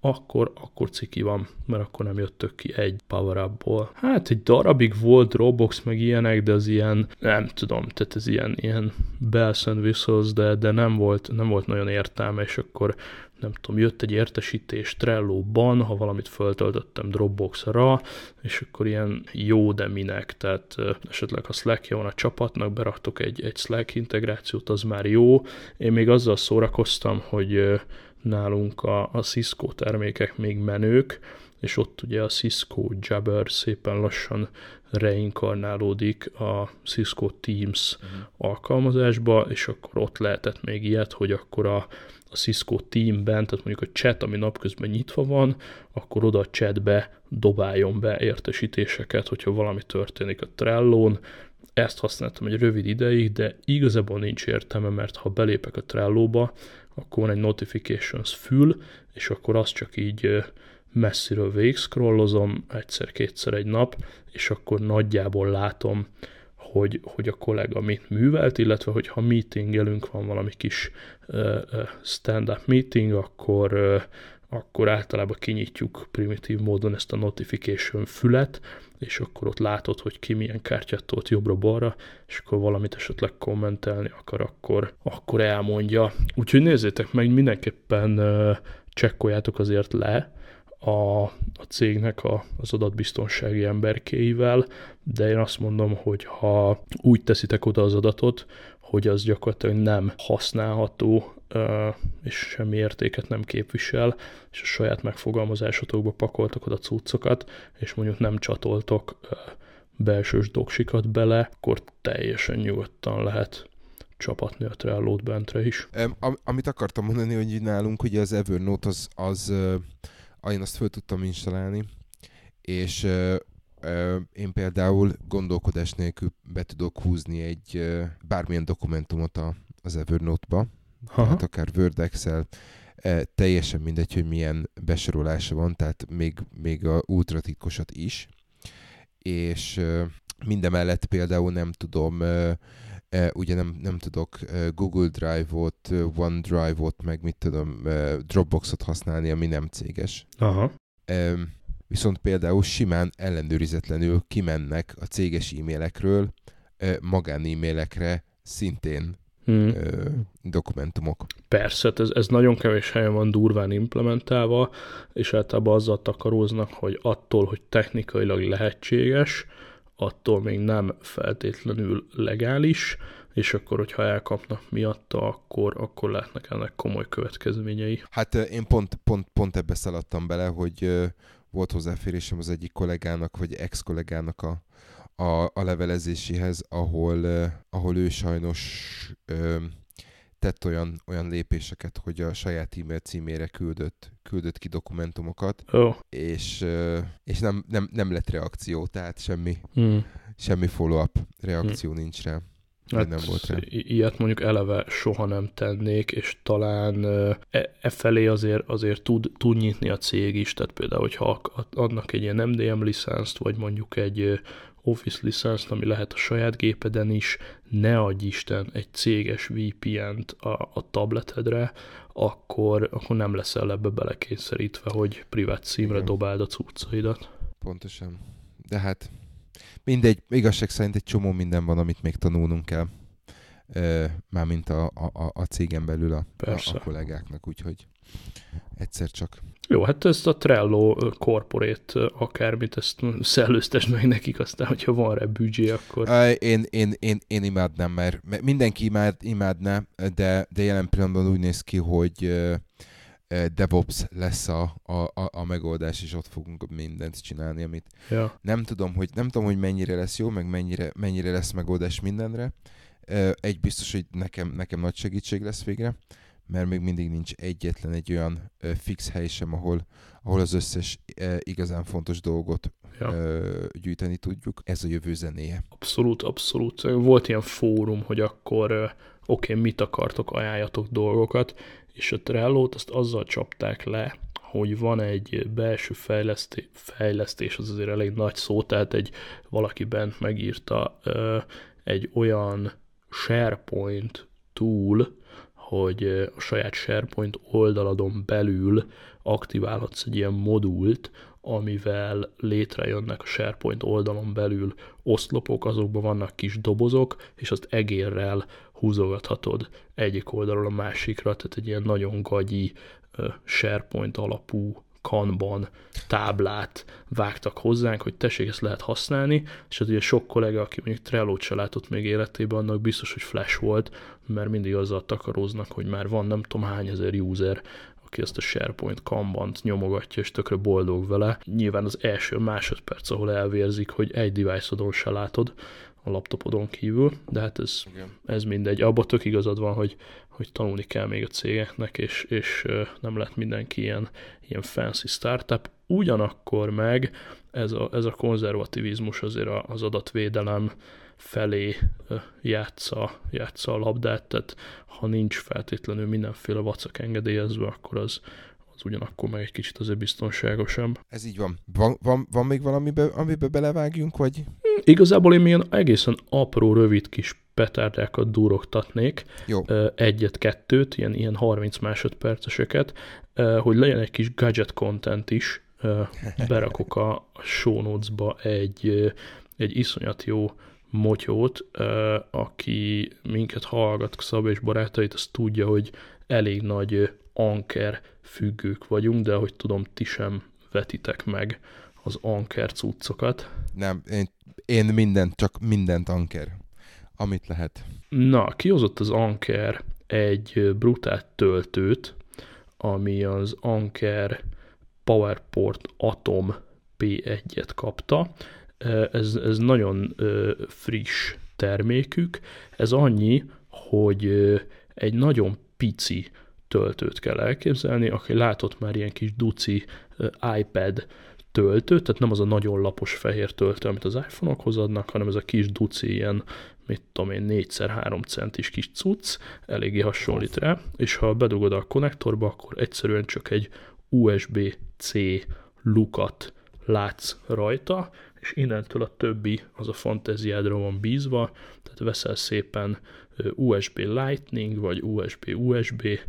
akkor, akkor ciki van, mert akkor nem jöttök ki egy power-upból. Hát egy darabig volt Dropbox meg ilyenek, de az ilyen, nem tudom, tehát ez ilyen, ilyen bells and whistles, de, de nem, volt, nem volt nagyon értelme, és akkor nem tudom, jött egy értesítés Trello-ban, ha valamit föltöltöttem Dropbox-ra, és akkor ilyen jó, de minek, tehát esetleg ha Slack-ja van a csapatnak, beraktok egy, egy Slack integrációt, az már jó. Én még azzal szórakoztam, hogy nálunk a, a Cisco termékek még menők, és ott ugye a Cisco Jabber szépen lassan reinkarnálódik a Cisco Teams mm. alkalmazásba, és akkor ott lehetett még ilyet, hogy akkor a, a Cisco Teamben, tehát mondjuk a chat, ami napközben nyitva van, akkor oda a chatbe dobáljon be értesítéseket, hogyha valami történik a Trellón. Ezt használtam egy rövid ideig, de igazából nincs értelme, mert ha belépek a Trello-ba, akkor van egy notifications fül, és akkor azt csak így messziről végigszkrollozom, egyszer-kétszer egy nap, és akkor nagyjából látom, hogy, hogy a kollega mit művelt, illetve hogyha meetingelünk, van valami kis stand-up meeting, akkor, akkor általában kinyitjuk primitív módon ezt a notification fület, és akkor ott látod, hogy ki milyen kártyát tolt jobbra-balra, és akkor valamit esetleg kommentelni akar, akkor, akkor elmondja. Úgyhogy nézzétek meg, mindenképpen csekkoljátok azért le a, a cégnek a, az adatbiztonsági emberkéivel, de én azt mondom, hogy ha úgy teszitek oda az adatot, hogy az gyakorlatilag nem használható, és semmi értéket nem képvisel, és a saját megfogalmazásotokba pakoltok oda cuccokat, és mondjuk nem csatoltok belsős doksikat bele, akkor teljesen nyugodtan lehet csapatni a Trellót bentre is. Amit akartam mondani, hogy nálunk ugye az Evernote, az, az én azt föl tudtam installálni, és én például gondolkodás nélkül be tudok húzni egy bármilyen dokumentumot az Evernote-ba, tehát akár Word, Excel, teljesen mindegy, hogy milyen besorolása van, tehát még, még a ultratitkosat is, és mindemellett például nem tudom, ugye nem, nem tudok Google Drive-ot, OneDrive-ot, meg mit tudom, Dropbox-ot használni, ami nem céges. Aha. Viszont például simán ellenőrizetlenül kimennek a céges e-mailekről magán e-mailekre szintén hmm. dokumentumok. Persze, ez, ez nagyon kevés helyen van durván implementálva, és általában azzal takaróznak, hogy attól, hogy technikailag lehetséges, attól még nem feltétlenül legális, és akkor, hogyha elkapnak miatta, akkor, akkor lehetnek ennek komoly következményei. Hát én pont, pont, pont ebbe szaladtam bele, hogy volt hozzáférésem az egyik kollégának, vagy ex-kollégának a, a, a levelezéséhez, ahol, eh, ahol ő sajnos eh, tett olyan, olyan lépéseket, hogy a saját e-mail címére küldött, küldött ki dokumentumokat, oh. és, eh, és nem, nem, nem lett reakció, tehát semmi, hmm. semmi follow-up reakció hmm. nincs rá. Hát nem volt rá. Ilyet mondjuk eleve soha nem tennék, és talán e, e felé azért, azért tud, tud nyitni a cég is, tehát például, hogyha adnak egy ilyen em dé em licenszt, vagy mondjuk egy Office licenszt, ami lehet a saját gépeden is, ne adj Isten egy céges vé pé en-t a, a tabletedre, akkor, akkor nem leszel ebbe belekényszerítve, hogy privát címre dobáld a cuccaidat. Pontosan. De hát mindegy, igazság szerint egy csomó minden van, amit még tanulnunk kell. Mármint a, a, a cégen belül a, a, a kollégáknak, úgyhogy egyszer csak. Jó, hát ezt a Trello Corporate akármit, ezt szellőztesd meg nekik aztán, hogyha van rá büdzsé, akkor... Én, én, én, én imádnám, mert mindenki imád, imádná, de, de jelen pillanatban úgy néz ki, hogy DevOps lesz a, a, a megoldás, és ott fogunk mindent csinálni, amit ja. nem tudom, hogy nem tudom, hogy mennyire lesz jó, meg mennyire, mennyire lesz megoldás mindenre. Egy biztos, hogy nekem, nekem nagy segítség lesz végre, mert még mindig nincs egyetlen egy olyan fix hely sem, ahol, ahol az összes igazán fontos dolgot ja. gyűjteni tudjuk. Ez a jövő zenéje. Abszolút, abszolút. Volt ilyen fórum, hogy akkor oké, okay, mit akartok, ajánljatok dolgokat, és a Trello-t azt azzal csapták le, hogy van egy belső fejlesztés, fejlesztés az azért elég nagy szó, tehát egy, valaki bent megírta egy olyan SharePoint tool, hogy a saját SharePoint oldaladon belül aktiválhatsz egy ilyen modult, amivel létrejönnek a SharePoint oldalon belül oszlopok, azokban vannak kis dobozok, és azt egérrel húzogathatod egyik oldalról a másikra, tehát egy ilyen nagyon gagyi SharePoint alapú Kanban táblát vágtak hozzánk, hogy tessék, ezt lehet használni, és hát ugye sok kollega, aki mondjuk Trello-t se látott még életében, annak biztos, hogy flash volt, mert mindig azzal takaróznak, hogy már van nem tudom hány ezer user, aki ezt a SharePoint Kanban-t nyomogatja, és tökre boldog vele. Nyilván az első másodperc, ahol elvérzik, hogy egy device-odon se látod, a laptopodon kívül, de hát ez, ez mindegy. Abba tök igazad van, hogy, hogy tanulni kell még a cégeknek, és, és nem lehet mindenki ilyen, ilyen fancy startup. Ugyanakkor meg ez a, ez a konzervativizmus azért az adatvédelem felé játsza, játsza a labdát, tehát ha nincs feltétlenül mindenféle vacak engedélyezve, akkor az, az ugyanakkor meg egy kicsit azért biztonságosabb. Ez így van. Van, van, van még valami, be, amiben belevágjunk, vagy... Igazából én ilyen egészen apró, rövid kis petárdákat durogtatnék, jó. egyet-kettőt, ilyen, ilyen harminc másodperceseket, hogy legyen egy kis gadget content is, berakok a show notes-ba egy, egy iszonyat jó motyót, aki minket hallgat, Szab és Barátait, azt tudja, hogy elég nagy anker függők vagyunk, de ahogy tudom, ti sem vetitek meg az anker cuccokat. Nem, én Én mindent, csak mindent anker, amit lehet. Na, kihozott az Anker egy brutál töltőt, ami az Anker PowerPort Atom pé egyet kapta. Ez, ez nagyon friss termékük. Ez annyi, hogy egy nagyon pici töltőt kell elképzelni. Aki látott már ilyen kis duci iPad töltő, tehát nem az a nagyon lapos fehér töltő, amit az iPhone-okhoz adnak, hanem ez a kis duci, ilyen, mit tudom én, négy szer három centis kis cucc, eléggé hasonlít rá, és ha bedugod a konnektorba, akkor egyszerűen csak egy u es bé cé lukat látsz rajta, és innentől a többi az a fantáziádra van bízva, tehát veszel szépen u es bé Lightning, vagy u es bé u es bé,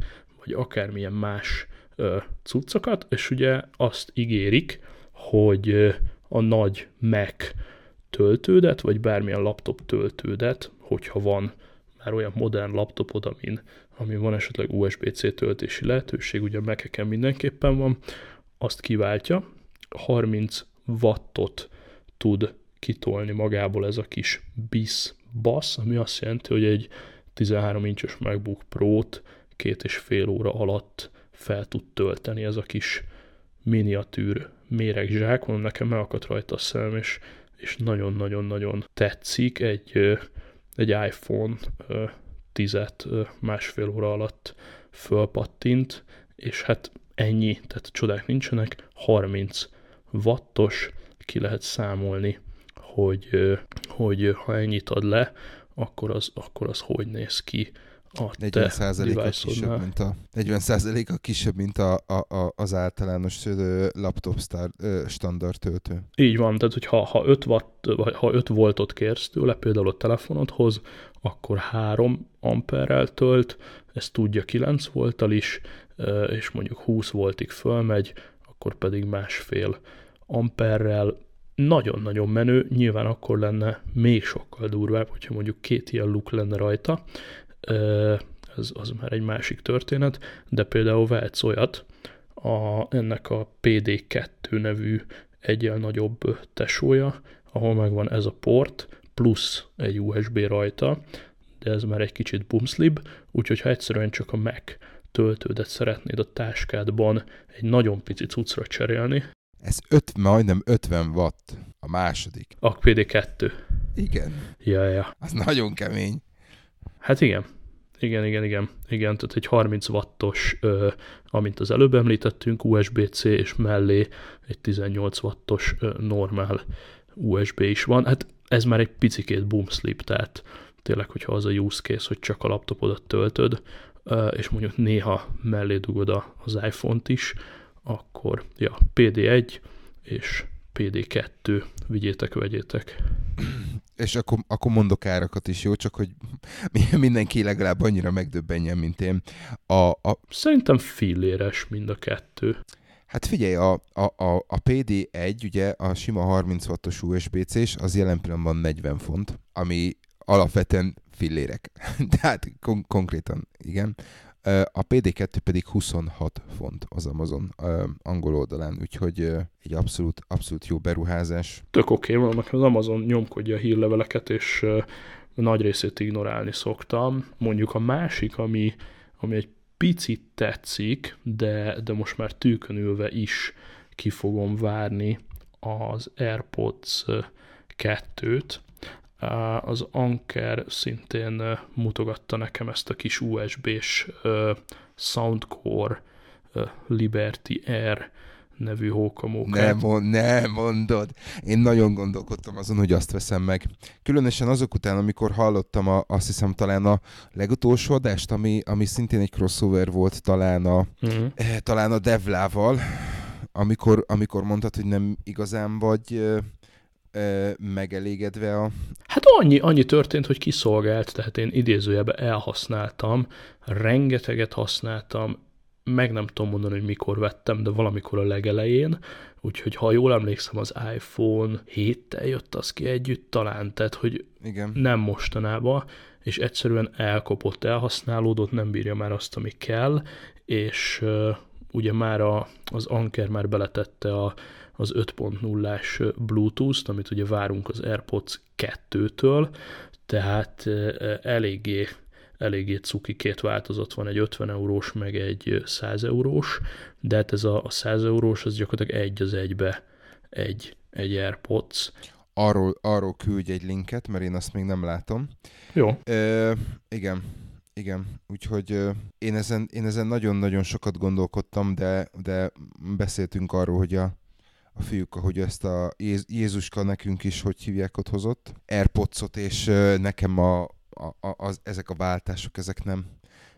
vagy akármilyen más cuccokat, és ugye azt ígérik, hogy a nagy Mac töltődet, vagy bármilyen laptop töltődet, hogyha van már olyan modern laptopod, amin, amin van esetleg u es bé cé töltési lehetőség, ugye a Mac-eken mindenképpen van, azt kiváltja, harminc wattot tud kitolni magából ez a kis bis basz, ami azt jelenti, hogy egy tizenhárom inches MacBook Pro-t két és fél óra alatt fel tud tölteni ez a kis miniatűr méregzsák, mondom, nekem elakadt rajta a szemem, és, és nagyon-nagyon-nagyon tetszik. Egy, egy iPhone tízet másfél óra alatt fölpattint, és hát ennyi, tehát csodák nincsenek, harminc wattos, ki lehet számolni, hogy, hogy ha ennyit ad le, akkor az, akkor az hogy néz ki a te device-odnál. negyven százaléka kisebb, mint a, a, a, az általános laptop star, standard töltő. Így van, tehát hogy ha, ha öt watt, vagy ha öt voltot kérsz tőle, például a telefonodhoz, akkor három amperrel tölt, ez tudja kilenc volttal is, és mondjuk húsz voltig fölmegy, akkor pedig másfél amperrel. Nagyon-nagyon menő, nyilván akkor lenne még sokkal durvább, hogyha mondjuk két ilyen luk lenne rajta, ez az már egy másik történet, de például vehetsz olyat, a, ennek a pé dé kettő nevű egyel nagyobb tesója, ahol megvan ez a port, plusz egy u es bé rajta, de ez már egy kicsit bumszlibb, úgyhogy ha egyszerűen csak a Mac töltődet szeretnéd a táskádban egy nagyon pici cuccra cserélni. Ez öt, majdnem ötven watt a második. A pé dé kettő. Igen. Ja, ja. Az nagyon kemény. Hát igen. Igen, igen, igen. Igen, tehát egy harminc wattos, ö, amint az előbb említettünk, u es bé cé, és mellé egy tizennyolc wattos ö, normál u es bé is van. Hát ez már egy picikét boomslip, tehát tényleg, hogyha az a use case, hogy csak a laptopodat töltöd, ö, és mondjuk néha mellé dugod a, az iPhone-t is, akkor ja, pé dé egy és pé dé kettő, vigyétek, vegyétek. És akkor, akkor mondok árakat is, jó? Csak hogy mindenki legalább annyira megdöbbenjen, mint én. A, a... Szerintem filléres mind a kettő. Hát figyelj, a, a, a, a pé dé egy, ugye a sima harminc wattos u es bé cés, az jelen pillanatban negyven font, ami alapvetően fillérek. Tehát kon- konkrétan, igen. A pé dé kettő pedig huszonhat font az Amazon ö, angol oldalán, úgyhogy ö, egy abszolút, abszolút jó beruházás. Tök oké, okay, mert az Amazon nyomkodja a hírleveleket, és ö, nagy részét ignorálni szoktam. Mondjuk a másik, ami, ami egy picit tetszik, de, de most már tűkönülve is ki fogom várni az AirPods kettőt. Az Anker szintén mutogatta nekem ezt a kis u es bé-s uh, Soundcore uh, Liberty Air nevű hókamókát. Nem, nem mondod! Én nagyon gondolkodtam azon, hogy azt veszem meg. Különösen azok után, amikor hallottam, a, azt hiszem talán a legutolsó adást, ami, ami szintén egy crossover volt talán a, mm-hmm. eh, talán a Devlával, amikor, amikor mondtad, hogy nem igazán vagy... Eh, megelégedve a... Hát annyi, annyi történt, hogy kiszolgált, tehát én idézőjelben elhasználtam, rengeteget használtam, meg nem tudom mondani, hogy mikor vettem, de valamikor a legelején, úgyhogy ha jól emlékszem, az iPhone héttel jött az ki együtt talán, tehát hogy igen. Nem mostanában, és egyszerűen elkopott, elhasználódott, nem bírja már azt, ami kell, és uh, ugye már a, az Anker már beletette a az öt pont nullás Bluetooth-t, amit ugye várunk az AirPods kettőtől, tehát eléggé, eléggé cuki két változat van, egy ötven eurós, meg egy száz eurós, de hát ez a, a száz eurós, az gyakorlatilag egy az egybe egy, egy AirPods. Arról, arról küldj egy linket, mert én azt még nem látom. Jó. Ö, igen. Igen, úgyhogy euh, én, ezen, én ezen nagyon-nagyon sokat gondolkodtam, de, de beszéltünk arról, hogy a, a fiúk, ahogy ezt a Jézuska nekünk is, hogy hívják, ott hozott AirPodsot, és euh, nekem a, a, a, az, ezek a váltások, ezek nem,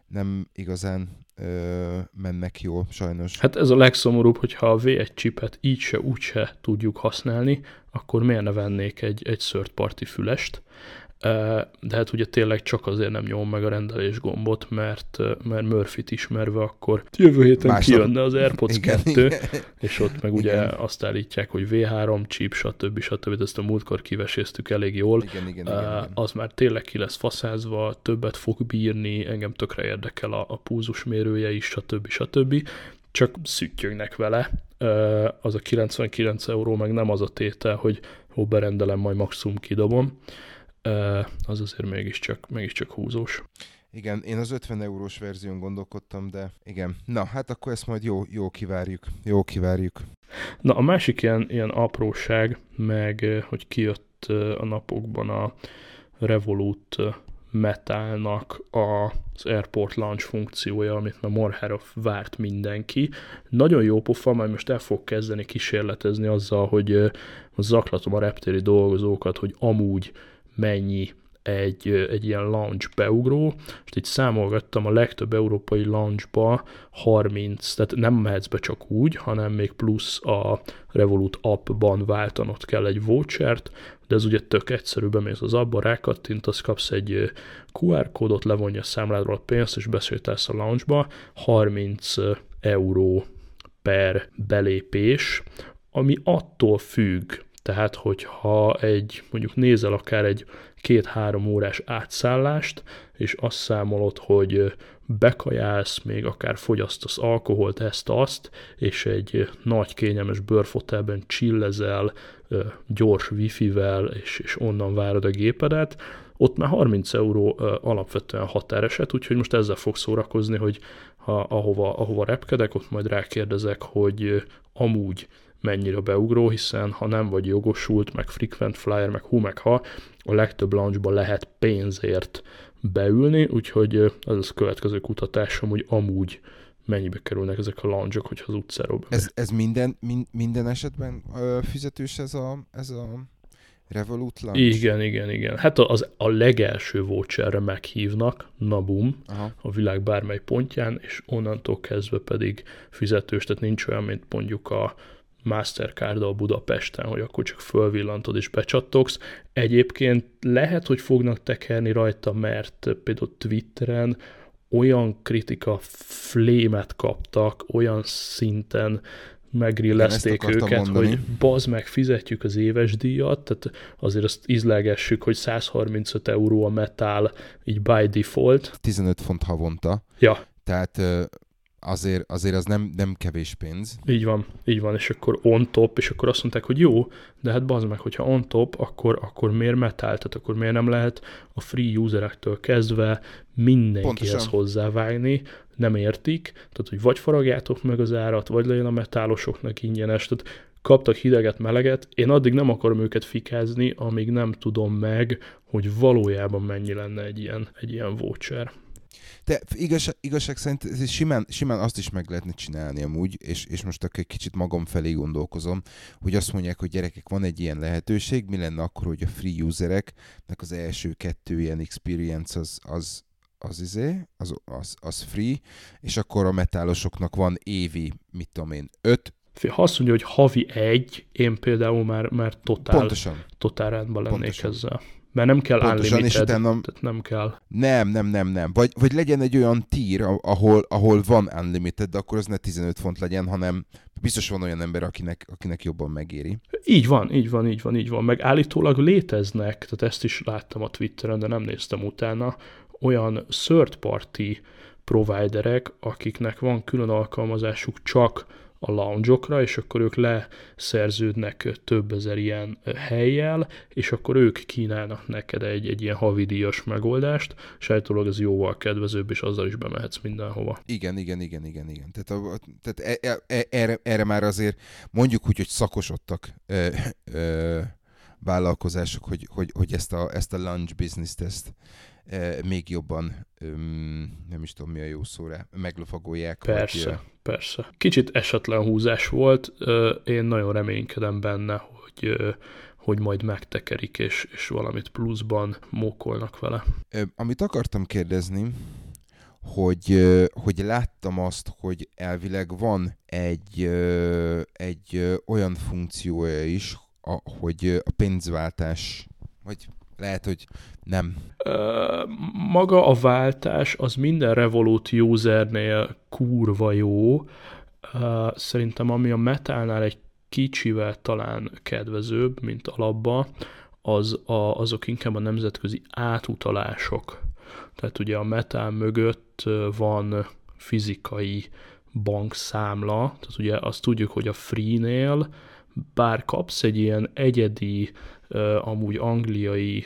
nem igazán euh, mennek jól, sajnos. Hát ez a legszomorúbb, hogyha a vé egy chipet így se, úgy se tudjuk használni, akkor miért ne vennék egy, egy third party fülest? De hát ugye tényleg csak azért nem nyom meg a rendelés gombot, mert, mert Murphyt ismerve, akkor jövő héten másnap kijönne az AirPods igen, kettő, igen. És ott meg ugye igen. Azt állítják, hogy vé három chip, stb. stb. Ezt a múltkor kiveséztük elég jól. Igen, igen, igen, igen. Az már tényleg ki lesz faszázva, többet fog bírni, engem tökre érdekel a, a pulzusmérője is, stb. stb. Csak szüttyögnek vele. Az a kilencvenkilenc euró meg nem az a tétel, hogy hol berendelem, majd maximum kidobom. Az azért mégiscsak, mégiscsak húzós. Igen, én az ötven eurós verzión gondolkodtam, de igen. Na, hát akkor ezt majd jó, jó kivárjuk. Jó kivárjuk. Na, a másik ilyen, ilyen apróság, meg hogy kijött a napokban a Revolut Metalnak az Airport Launch funkciója, amit már marhára várt mindenki. Nagyon jó pofa, majd most el fog kezdeni kísérletezni azzal, hogy zaklatom a reptéri dolgozókat, hogy amúgy mennyi egy, egy ilyen launch beugró, és így számolgattam, a legtöbb európai launchba harminc, tehát nem mehetsz be csak úgy, hanem még plusz a Revolut appban váltanod kell egy vouchert, de ez ugye tök egyszerű, bemész az appba, rákattintasz, kapsz egy kú er kódot, levonja a számládról a pénzt, és besétálsz a launchba, harminc euró per belépés, ami attól függ, tehát hogyha egy, mondjuk nézel akár egy két-három órás átszállást, és azt számolod, hogy bekajálsz, még akár fogyasztasz alkoholt, ezt-azt, és egy nagy kényelmes bőrfotelben chillezel, gyors wifi-vel, és, és onnan várod a gépedet, ott már harminc euró alapvetően határeset, úgyhogy most ezzel fog szórakozni, hogy ha, ahova, ahova repkedek, ott majd rákérdezek, hogy amúgy mennyire beugró, hiszen ha nem vagy jogosult, meg frequent flyer, meg hú, meg ha, a legtöbb launchban lehet pénzért beülni, úgyhogy ez az következő kutatásom, hogy amúgy mennyibe kerülnek ezek a launchok, hogyha az utcáról bemegy. Ez, ez minden, min, minden esetben ö, fizetős ez a, ez a Revolut launch? Igen, igen, igen. Hát az, a legelső voucherre meghívnak, na bum, aha, a világ bármely pontján, és onnantól kezdve pedig fizetős, tehát nincs olyan, mint mondjuk a Mastercarddal Budapesten, hogy akkor csak fölvillantod és becsattogsz. Egyébként lehet, hogy fognak tekerni rajta, mert például Twitteren olyan kritika flémet kaptak, olyan szinten megrillezték őket, hogy bazd meg, fizetjük az éves díjat, tehát azért azt ízlegessük, hogy száz harmincöt euró a metál, így by default. tizenöt font havonta. Ja. Tehát... Azért, azért az nem, nem kevés pénz. Így van, így van, és akkor on top, és akkor azt mondták, hogy jó, de hát bazd meg, hogyha on top, akkor, akkor miért metal, tehát akkor miért nem lehet a free userektől kezdve mindenkihez pontosan hozzávágni, nem értik, tehát hogy vagy faragjátok meg az árat, vagy legyen a metálosoknak ingyenes, tehát kaptak hideget, meleget, én addig nem akarom őket fikázni, amíg nem tudom meg, hogy valójában mennyi lenne egy ilyen, egy ilyen voucher. De igazság, igazság szerint simán, simán azt is meg lehetne csinálni amúgy, és, és most akkor egy kicsit magam felé gondolkozom, hogy azt mondják, hogy gyerekek, van egy ilyen lehetőség, mi lenne akkor, hogy a free usereknek az első kettő ilyen experience az, az, az, izé, az, az, az free, és akkor a metálosoknak van évi, mit tudom én, öt. Ha azt mondja, hogy havi egy, én például már, már totál, totál rendben lennék pontosan ezzel. Mert nem kell unlimited, és utána... tehát nem kell. Nem, nem, nem, nem. Vagy, vagy legyen egy olyan tier, ahol, ahol van unlimited, de akkor az ne tizenöt font legyen, hanem biztos van olyan ember, akinek, akinek jobban megéri. Így van, így van, így van, így van. Meg állítólag léteznek, tehát ezt is láttam a Twitteren, de nem néztem utána, olyan third party providerek, akiknek van külön alkalmazásuk csak a lounge-okra, és akkor ők leszerződnek több ezer ilyen helyjel, és akkor ők kínálnak neked egy, egy ilyen havidíjas megoldást, és állítólag ez jóval kedvezőbb, és azzal is bemehetsz mindenhova. Igen, igen, igen, igen, igen. Tehát, a, tehát e, e, erre, erre már azért mondjuk úgy, hogy szakosodtak ö, ö, vállalkozások, hogy, hogy, hogy ezt a, ezt a lounge business-t ezt ö, még jobban, ö, nem is tudom mi a jó szóra, meglofagolják. Persze. Hogy, Persze. Kicsit esetlen húzás volt, én nagyon reménykedem benne, hogy, hogy majd megtekerik, és, és valamit pluszban mókolnak vele. Amit akartam kérdezni, hogy, hogy láttam azt, hogy elvileg van egy, egy olyan funkciója is, hogy a pénzváltás, vagy lehet, hogy nem. Maga a váltás az minden Revolut usernél kurva jó. Szerintem ami a metánál egy kicsivel talán kedvezőbb, mint alapba, az a, azok inkább a nemzetközi átutalások. Tehát ugye a metán mögött van fizikai bankszámla, tehát ugye azt tudjuk, hogy a free-nél bár kapsz egy ilyen egyedi, amúgy angliai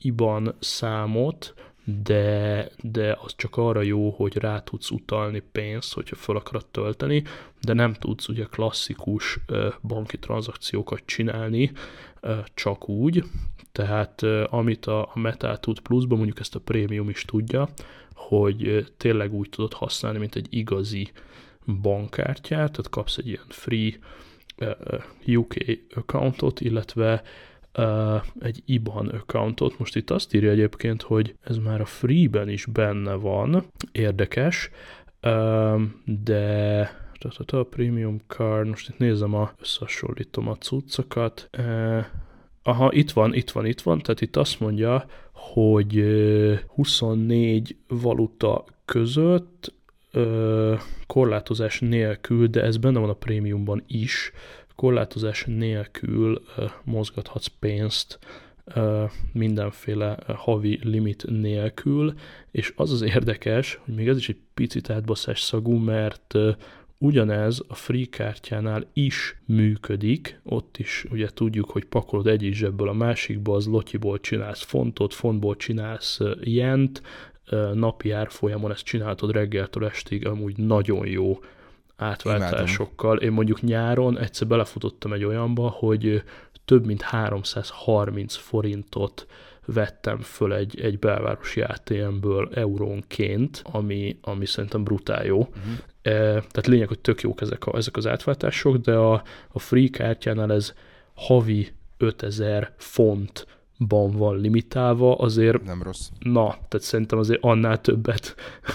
i ban számot, de, de az csak arra jó, hogy rá tudsz utalni pénzt, hogyha fel akarod tölteni, de nem tudsz ugye klasszikus banki tranzakciókat csinálni csak úgy, tehát amit a Meta tud pluszban, mondjuk ezt a prémium is tudja, hogy tényleg úgy tudod használni, mint egy igazi bankkártyát, tehát kapsz egy ilyen free u ká accountot, illetve egy i bé á en accountot. Most itt azt írja egyébként, hogy ez már a free-ben is benne van, érdekes, de a premium card, most itt nézem, a, összehasonlítom a cuccokat. Aha, itt van, itt van, itt van, tehát itt azt mondja, hogy huszonnégy valuta között korlátozás nélkül, de ez benne van a prémiumban is, korlátozás nélkül mozgathatsz pénzt mindenféle havi limit nélkül, és az az érdekes, hogy még ez is egy picit átbaszás szagú, mert ugyanez a free kártyánál is működik, ott is ugye tudjuk, hogy pakolod egyik zsebből a másikba, az lotyiból csinálsz fontot, fontból csinálsz jent, napi árfolyamon ezt csináltad reggeltől estig, amúgy nagyon jó átváltásokkal. Imádom. Én mondjuk nyáron egyszer belefutottam egy olyanba, hogy több mint háromszázharminc forintot vettem föl egy, egy belvárosi á té em-ből eurónként, ami, ami szerintem brutál jó. Uh-huh. E, tehát lényeg, hogy tök jók ezek, a, ezek az átváltások, de a, a free kártyánál ez havi ötezer font ban van limitálva, azért nem rossz. Na, tehát szerintem azért annál többet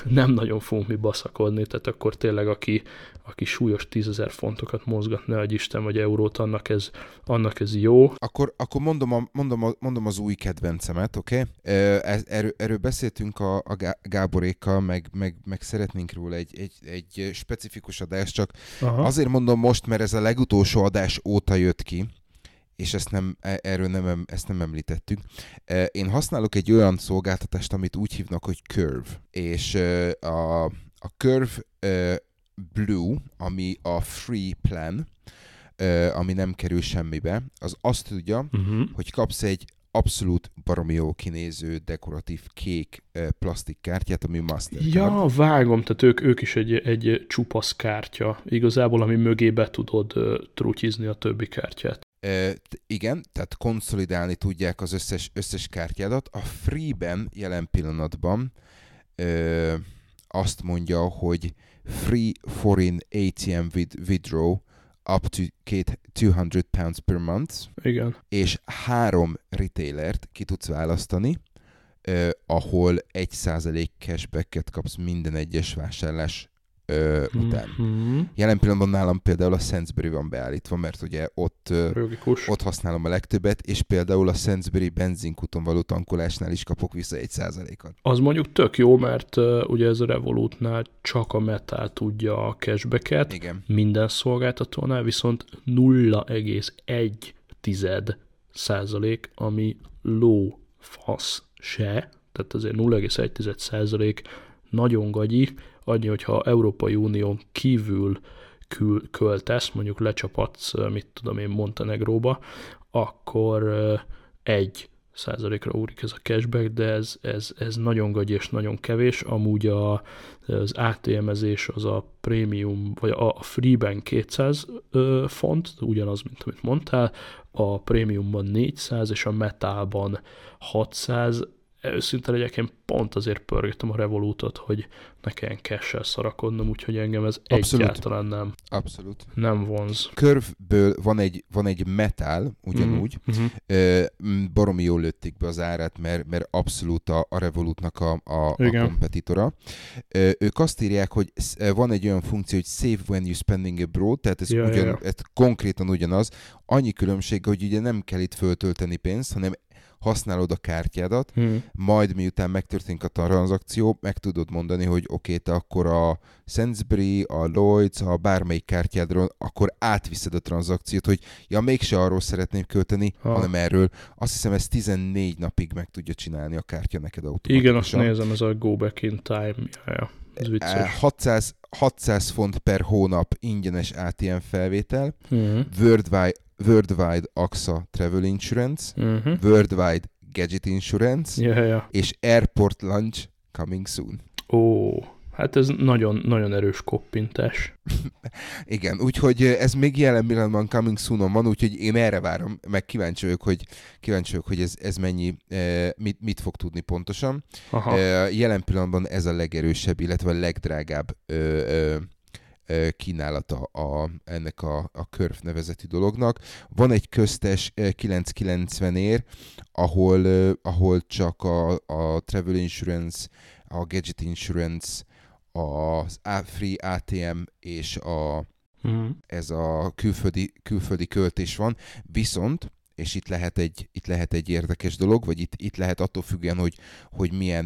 nem nagyon fogunk mi baszakodni, tehát akkor tényleg aki, aki súlyos tízezer fontokat mozgatna, hogy Isten vagy eurót, annak ez, annak ez jó. Akkor, akkor mondom, a, mondom, a, mondom az új kedvencemet, oké? Okay? Erről, erről beszéltünk a, a Gáborékkal, meg, meg, meg szeretnénk róla egy, egy, egy specifikus adást, csak aha, azért mondom most, mert ez a legutolsó adás óta jött ki, és ezt nem, erről nem, ezt nem említettük. Én használok egy olyan szolgáltatást, amit úgy hívnak, hogy Curve. És a, a Curve Blue, ami a free plan, ami nem kerül semmibe, az azt tudja, uh-huh, hogy kapsz egy abszolút baromi jó kinéző, dekoratív, kék plastikkártyát, ami Mastercard. Ja, vágom, tehát ők, ők is egy, egy csupasz kártya. Igazából, ami mögé be tudod trutyizni a többi kártyát. Uh, igen, tehát konszolidálni tudják az összes, összes kártyádat. A free-ben jelen pillanatban uh, azt mondja, hogy free foreign á té em with withdraw up to kétszáz pounds per month. Igen. És három retailert ki tudsz választani, uh, ahol egy százalék cashbacket kapsz minden egyes vásárlás után. Mm-hmm. Jelen pillanatban nálam például a Sainsbury van beállítva, mert ugye ott, ott használom a legtöbbet, és például a Sainsbury benzinkúton való tankolásnál is kapok vissza egy százalékot. Az mondjuk tök jó, mert uh, ugye ez a Revolutnál csak a Metal tudja a cashbacket, igen, minden szolgáltatónál, viszont nulla egész egy tized százalék, ami lófasz se, tehát azért nulla egész egy tized százalék nagyon gagyi, annyi, hogyha Európai Unión kívül kül- költesz, mondjuk lecsapatsz, mit tudom én, Montenegróba, akkor egy százalékra úrik ez a cashback, de ez, ez, ez nagyon gagyi és nagyon kevés. Amúgy a, az á té em-ezés az a prémium, vagy a, a free-ben kétszáz font, ugyanaz, mint amit mondtál, a prémiumban négyszáz, és a Metalban hatszáz. Őszintén egyébként pont azért pörgettem a Revolutot, hogy ne kelljen cash-sel szarakodnom, úgyhogy engem ez abszolút, egyáltalán nem, abszolút, nem vonz. Curve-ből van egy, van egy Metal, ugyanúgy, mm-hmm. Ö, baromi jól lőtték be az árát, mert, mert abszolút a, a Revolutnak a, a, a kompetitora. Ö, ők azt írják, hogy van egy olyan funkció, hogy save when you're spending abroad, tehát ez, ja, ugyan, ja, ez konkrétan ugyanaz. Annyi különbség, hogy ugye nem kell itt föltölteni pénzt, hanem használod a kártyádat, hmm. majd miután megtörténik a tranzakció, meg tudod mondani, hogy oké, okay, te akkor a Sainsbury, a Lloyds, a bármelyik kártyádról, akkor átviszed a tranzakciót, hogy ja, mégse arról szeretném költeni, ha. hanem erről. Azt hiszem, ez tizennégy napig meg tudja csinálni a kártya neked automatikusan. Igen, azt nézem, ez a go back in time. Ja, ja. Ez vicces. hatszáz, hatszáz font per hónap ingyenes á té em felvétel, hmm. Worldwide Worldwide á iksz á Travel Insurance, uh-huh. Worldwide Gadget Insurance, yeah, yeah. és Airport Lunch Coming Soon. Ó, oh, hát ez nagyon, nagyon erős koppintás. Igen, úgyhogy ez még jelen pillanatban Coming Soon-on van, úgyhogy én erre várom, meg kíváncsi vagyok, hogy, kíváncsi vagyok, hogy ez, ez mennyi, mit, mit fog tudni pontosan. Aha. Jelen pillanatban ez a legerősebb, illetve a legdrágább kínálata a, ennek a, a Curve nevezetű dolognak. Van egy köztes kilencszázkilencvenért, ahol, ahol csak a, a Travel Insurance, a Gadget Insurance, az Free á té em és a, mm. ez a külföldi, külföldi költés van, viszont és itt lehet egy, itt lehet egy érdekes dolog, vagy itt, itt lehet attól függően, hogy, hogy milyen,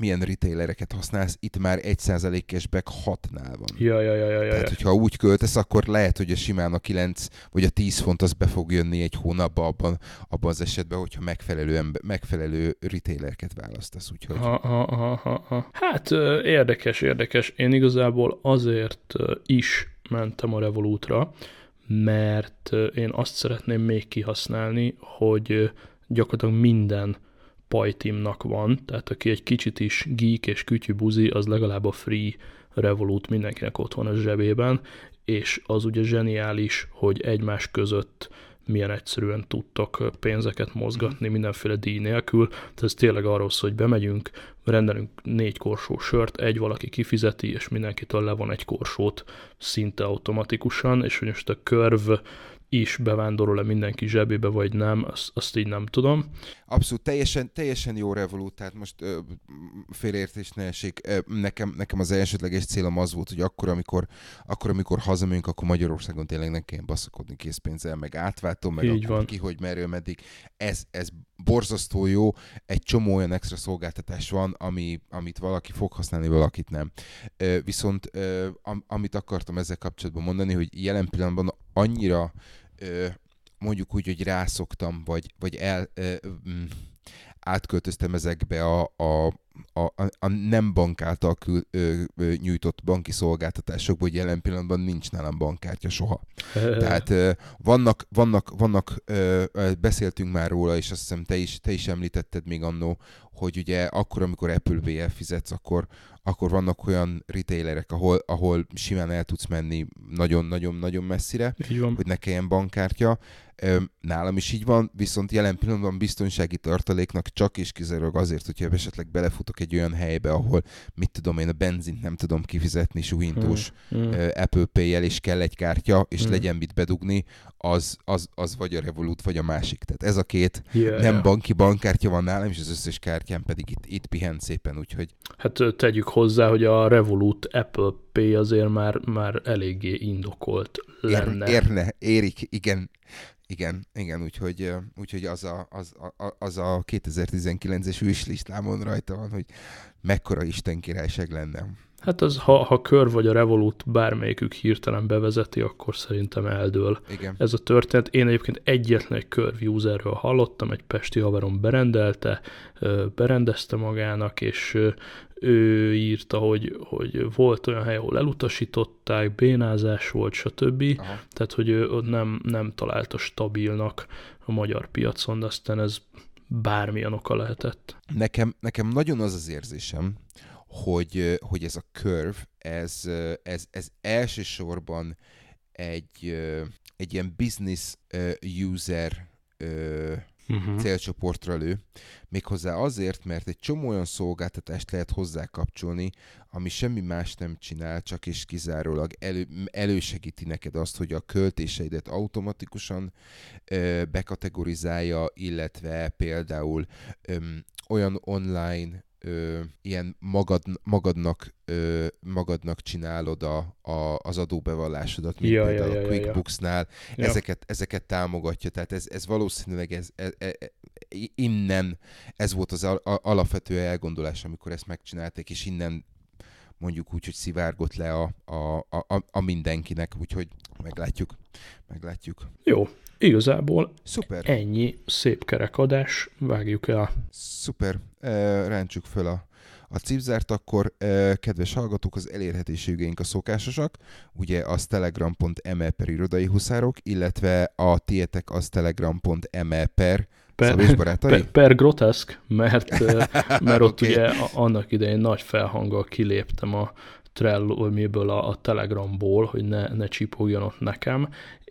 milyen retailereket használsz, itt már egy százalék cashback hatnál van. Ja, ja, ja, ja, ja. Tehát, hogyha úgy költesz, akkor lehet, hogy a simán a kilenc vagy a tíz font az be fog jönni egy hónapba abban, abban az esetben, hogyha megfelelő, ember, megfelelő retailereket választasz. Úgyhogy... Ha, ha, ha, ha, ha. Hát érdekes, érdekes. Én igazából azért is mentem a Revolutra, mert én azt szeretném még kihasználni, hogy gyakorlatilag minden pajtimnak van, tehát aki egy kicsit is geek és kütyűbuzi, az legalább a Free Revolut mindenkinek ott van a zsebében, és az ugye zseniális, hogy egymás között milyen egyszerűen tudtok pénzeket mozgatni mindenféle díj nélkül. Tehát ez tényleg arról szól, hogy bemegyünk, rendelünk négy korsó sört, egy valaki kifizeti, és mindenkitől le van egy korsót szinte automatikusan, és hogy most a Curve is bevándorol-e mindenki zsebébe, vagy nem, azt, azt így nem tudom. Abszolút, teljesen, teljesen jó Revolut, tehát most félreértés ne esik. Nekem, nekem az elsődleges célom az volt, hogy akkor, amikor, akkor, amikor hazamegyünk, akkor Magyarországon tényleg nem kelljen baszakodni készpénzzel, meg átváltom, meg így akkor van. Ki, hogy merről, meddig. Ez, ez borzasztó jó, egy csomó olyan extra szolgáltatás van, ami, amit valaki fog használni, valakit nem. Viszont amit akartam ezzel kapcsolatban mondani, hogy jelen pillanatban annyira mondjuk úgy, hogy rászoktam, vagy, vagy el, átköltöztem ezekbe a, a, a, a nem bank által kül, ö, ö, nyújtott banki szolgáltatásokba, hogy jelen pillanatban nincs nálam bankkártya soha. Tehát ö, vannak, vannak, vannak ö, beszéltünk már róla, és azt hiszem te is, te is említetted még annó, hogy ugye akkor, amikor Apple Pay-el fizetsz, akkor, akkor vannak olyan retailerek, ahol, ahol simán el tudsz menni nagyon-nagyon-nagyon messzire, hogy ne kelljen bankkártya. Nálam is így van, viszont jelen pillanatban biztonsági tartaléknak csak és kizárólag azért, hogyha esetleg belefutok egy olyan helybe, ahol mit tudom én, a benzint nem tudom kifizetni suhintós hmm, hmm. Apple Pay-el, és kell egy kártya, és hmm. legyen mit bedugni, az, az, az vagy a Revolut, vagy a másik. Tehát ez a két yeah, nem yeah. banki bankkártya van nálam, és az összes kártyám pedig itt, itt pihen szépen, úgyhogy... Hát tegyük hozzá, hogy a Revolut Apple Pay azért már, már eléggé indokolt lenne. Ér, érne, érik, igen. Igen, igen, úgyhogy, úgyhogy az, a, az, a, az a kétezer-tizenkilences ülislistámon rajta van, hogy mekkora Isten királyság lenne. Hát az, ha, ha Curve vagy a Revolut bármelyikük hirtelen bevezeti, akkor szerintem eldől. Igen. Ez a történet. Én egyébként egyetlen egy Curve userről hallottam, egy pesti haverom berendelte, berendezte magának, és ő írta, hogy, hogy volt olyan hely, ahol elutasították, bénázás volt, stb. Aha. Tehát, hogy ő nem, nem találta stabilnak a magyar piacon, de aztán ez bármilyen oka lehetett. Nekem, nekem nagyon az az érzésem, hogy, hogy ez a Curve, ez, ez, ez elsősorban egy, egy ilyen business user uh-huh. célcsoportra lő. Méghozzá azért, mert egy csomó olyan szolgáltatást lehet hozzá kapcsolni, ami semmi más nem csinál, csak és kizárólag elő, elősegíti neked azt, hogy a költéseidet automatikusan ö, bekategorizálja, illetve például ö, olyan online Ö, ilyen magad, magadnak, ö, magadnak csinálod a, a, az adóbevallásodat, mint ja, például ja, a QuickBooks-nál, ja, ja. ezeket, ezeket támogatja. Tehát ez, ez valószínűleg ez, ez, ez, innen, ez volt az alapvető elgondolás, amikor ezt megcsinálták, és innen mondjuk úgy, hogy szivárgott le a, a, a, a mindenkinek, úgyhogy meglátjuk. meglátjuk. Jó, igazából szuper. Ennyi szép kerekadás, vágjuk el. Szuper, rántsuk föl a, a cipzárt, akkor kedves hallgatók, az elérhetőségeink a szokásosak, ugye az telegram.me per irodai huszárok, illetve a tietek az telegram.me per Per, per, per groteszk, mert, mert ott okay. ugye annak idején nagy felhanggal kiléptem a Trello, miből a, a Telegramból, hogy ne, ne csipogjon ott nekem,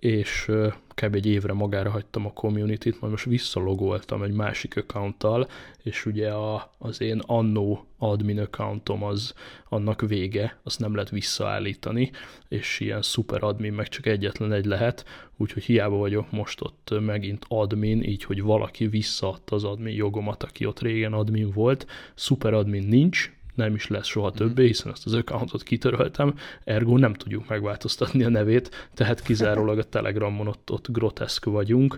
és kb. Egy évre magára hagytam a community-t, majd most visszalogoltam egy másik accounttal, és ugye a, az én annó admin accountom az annak vége, azt nem lehet visszaállítani, és ilyen szuper admin meg csak egyetlen egy lehet, úgyhogy hiába vagyok most ott megint admin, így hogy valaki visszaadta az admin jogomat, aki ott régen admin volt, szuper admin nincs, nem is lesz soha többé, hiszen ezt az accountot kitöröltem, ergo nem tudjuk megváltoztatni a nevét, tehát kizárólag a Telegramon ott, ott groteszk vagyunk,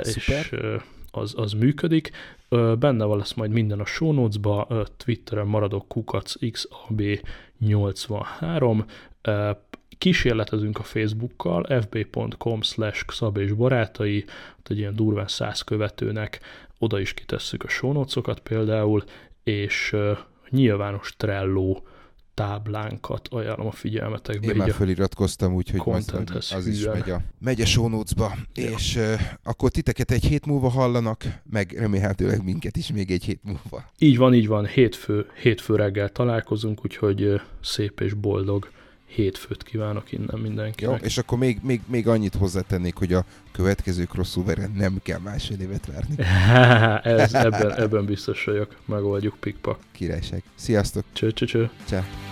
szuper. És az, az működik. Benne van lesz majd minden a show notes-ba, Twitteren maradok kukac x a b nyolcvanhárom, kísérletezünk a Facebookkal, fb.com slash szab és barátai, ott egy ilyen durván száz követőnek, oda is kitesszük a show notes-okat például, és nyilvános Trello táblánkat ajánlom a figyelmetekbe. Én már föliratkoztam, úgyhogy az is megy a, megy a show notes-ba. Ja. És uh, akkor titeket egy hét múlva hallanak, meg remélhetőleg minket is még egy hét múlva. Így van, így van. Hétfő, hétfő reggel találkozunk, úgyhogy uh, szép és boldog hétfőt kívánok innen mindenkinek. Jó, és akkor még, még, még annyit hozzátennék, hogy a következő crossover nem kell másfél évet várni. Ez, ebben, ebben biztos vagyok. Megoldjuk, pikpak. Királyság. Sziasztok! Cső, cső, cső. Csá.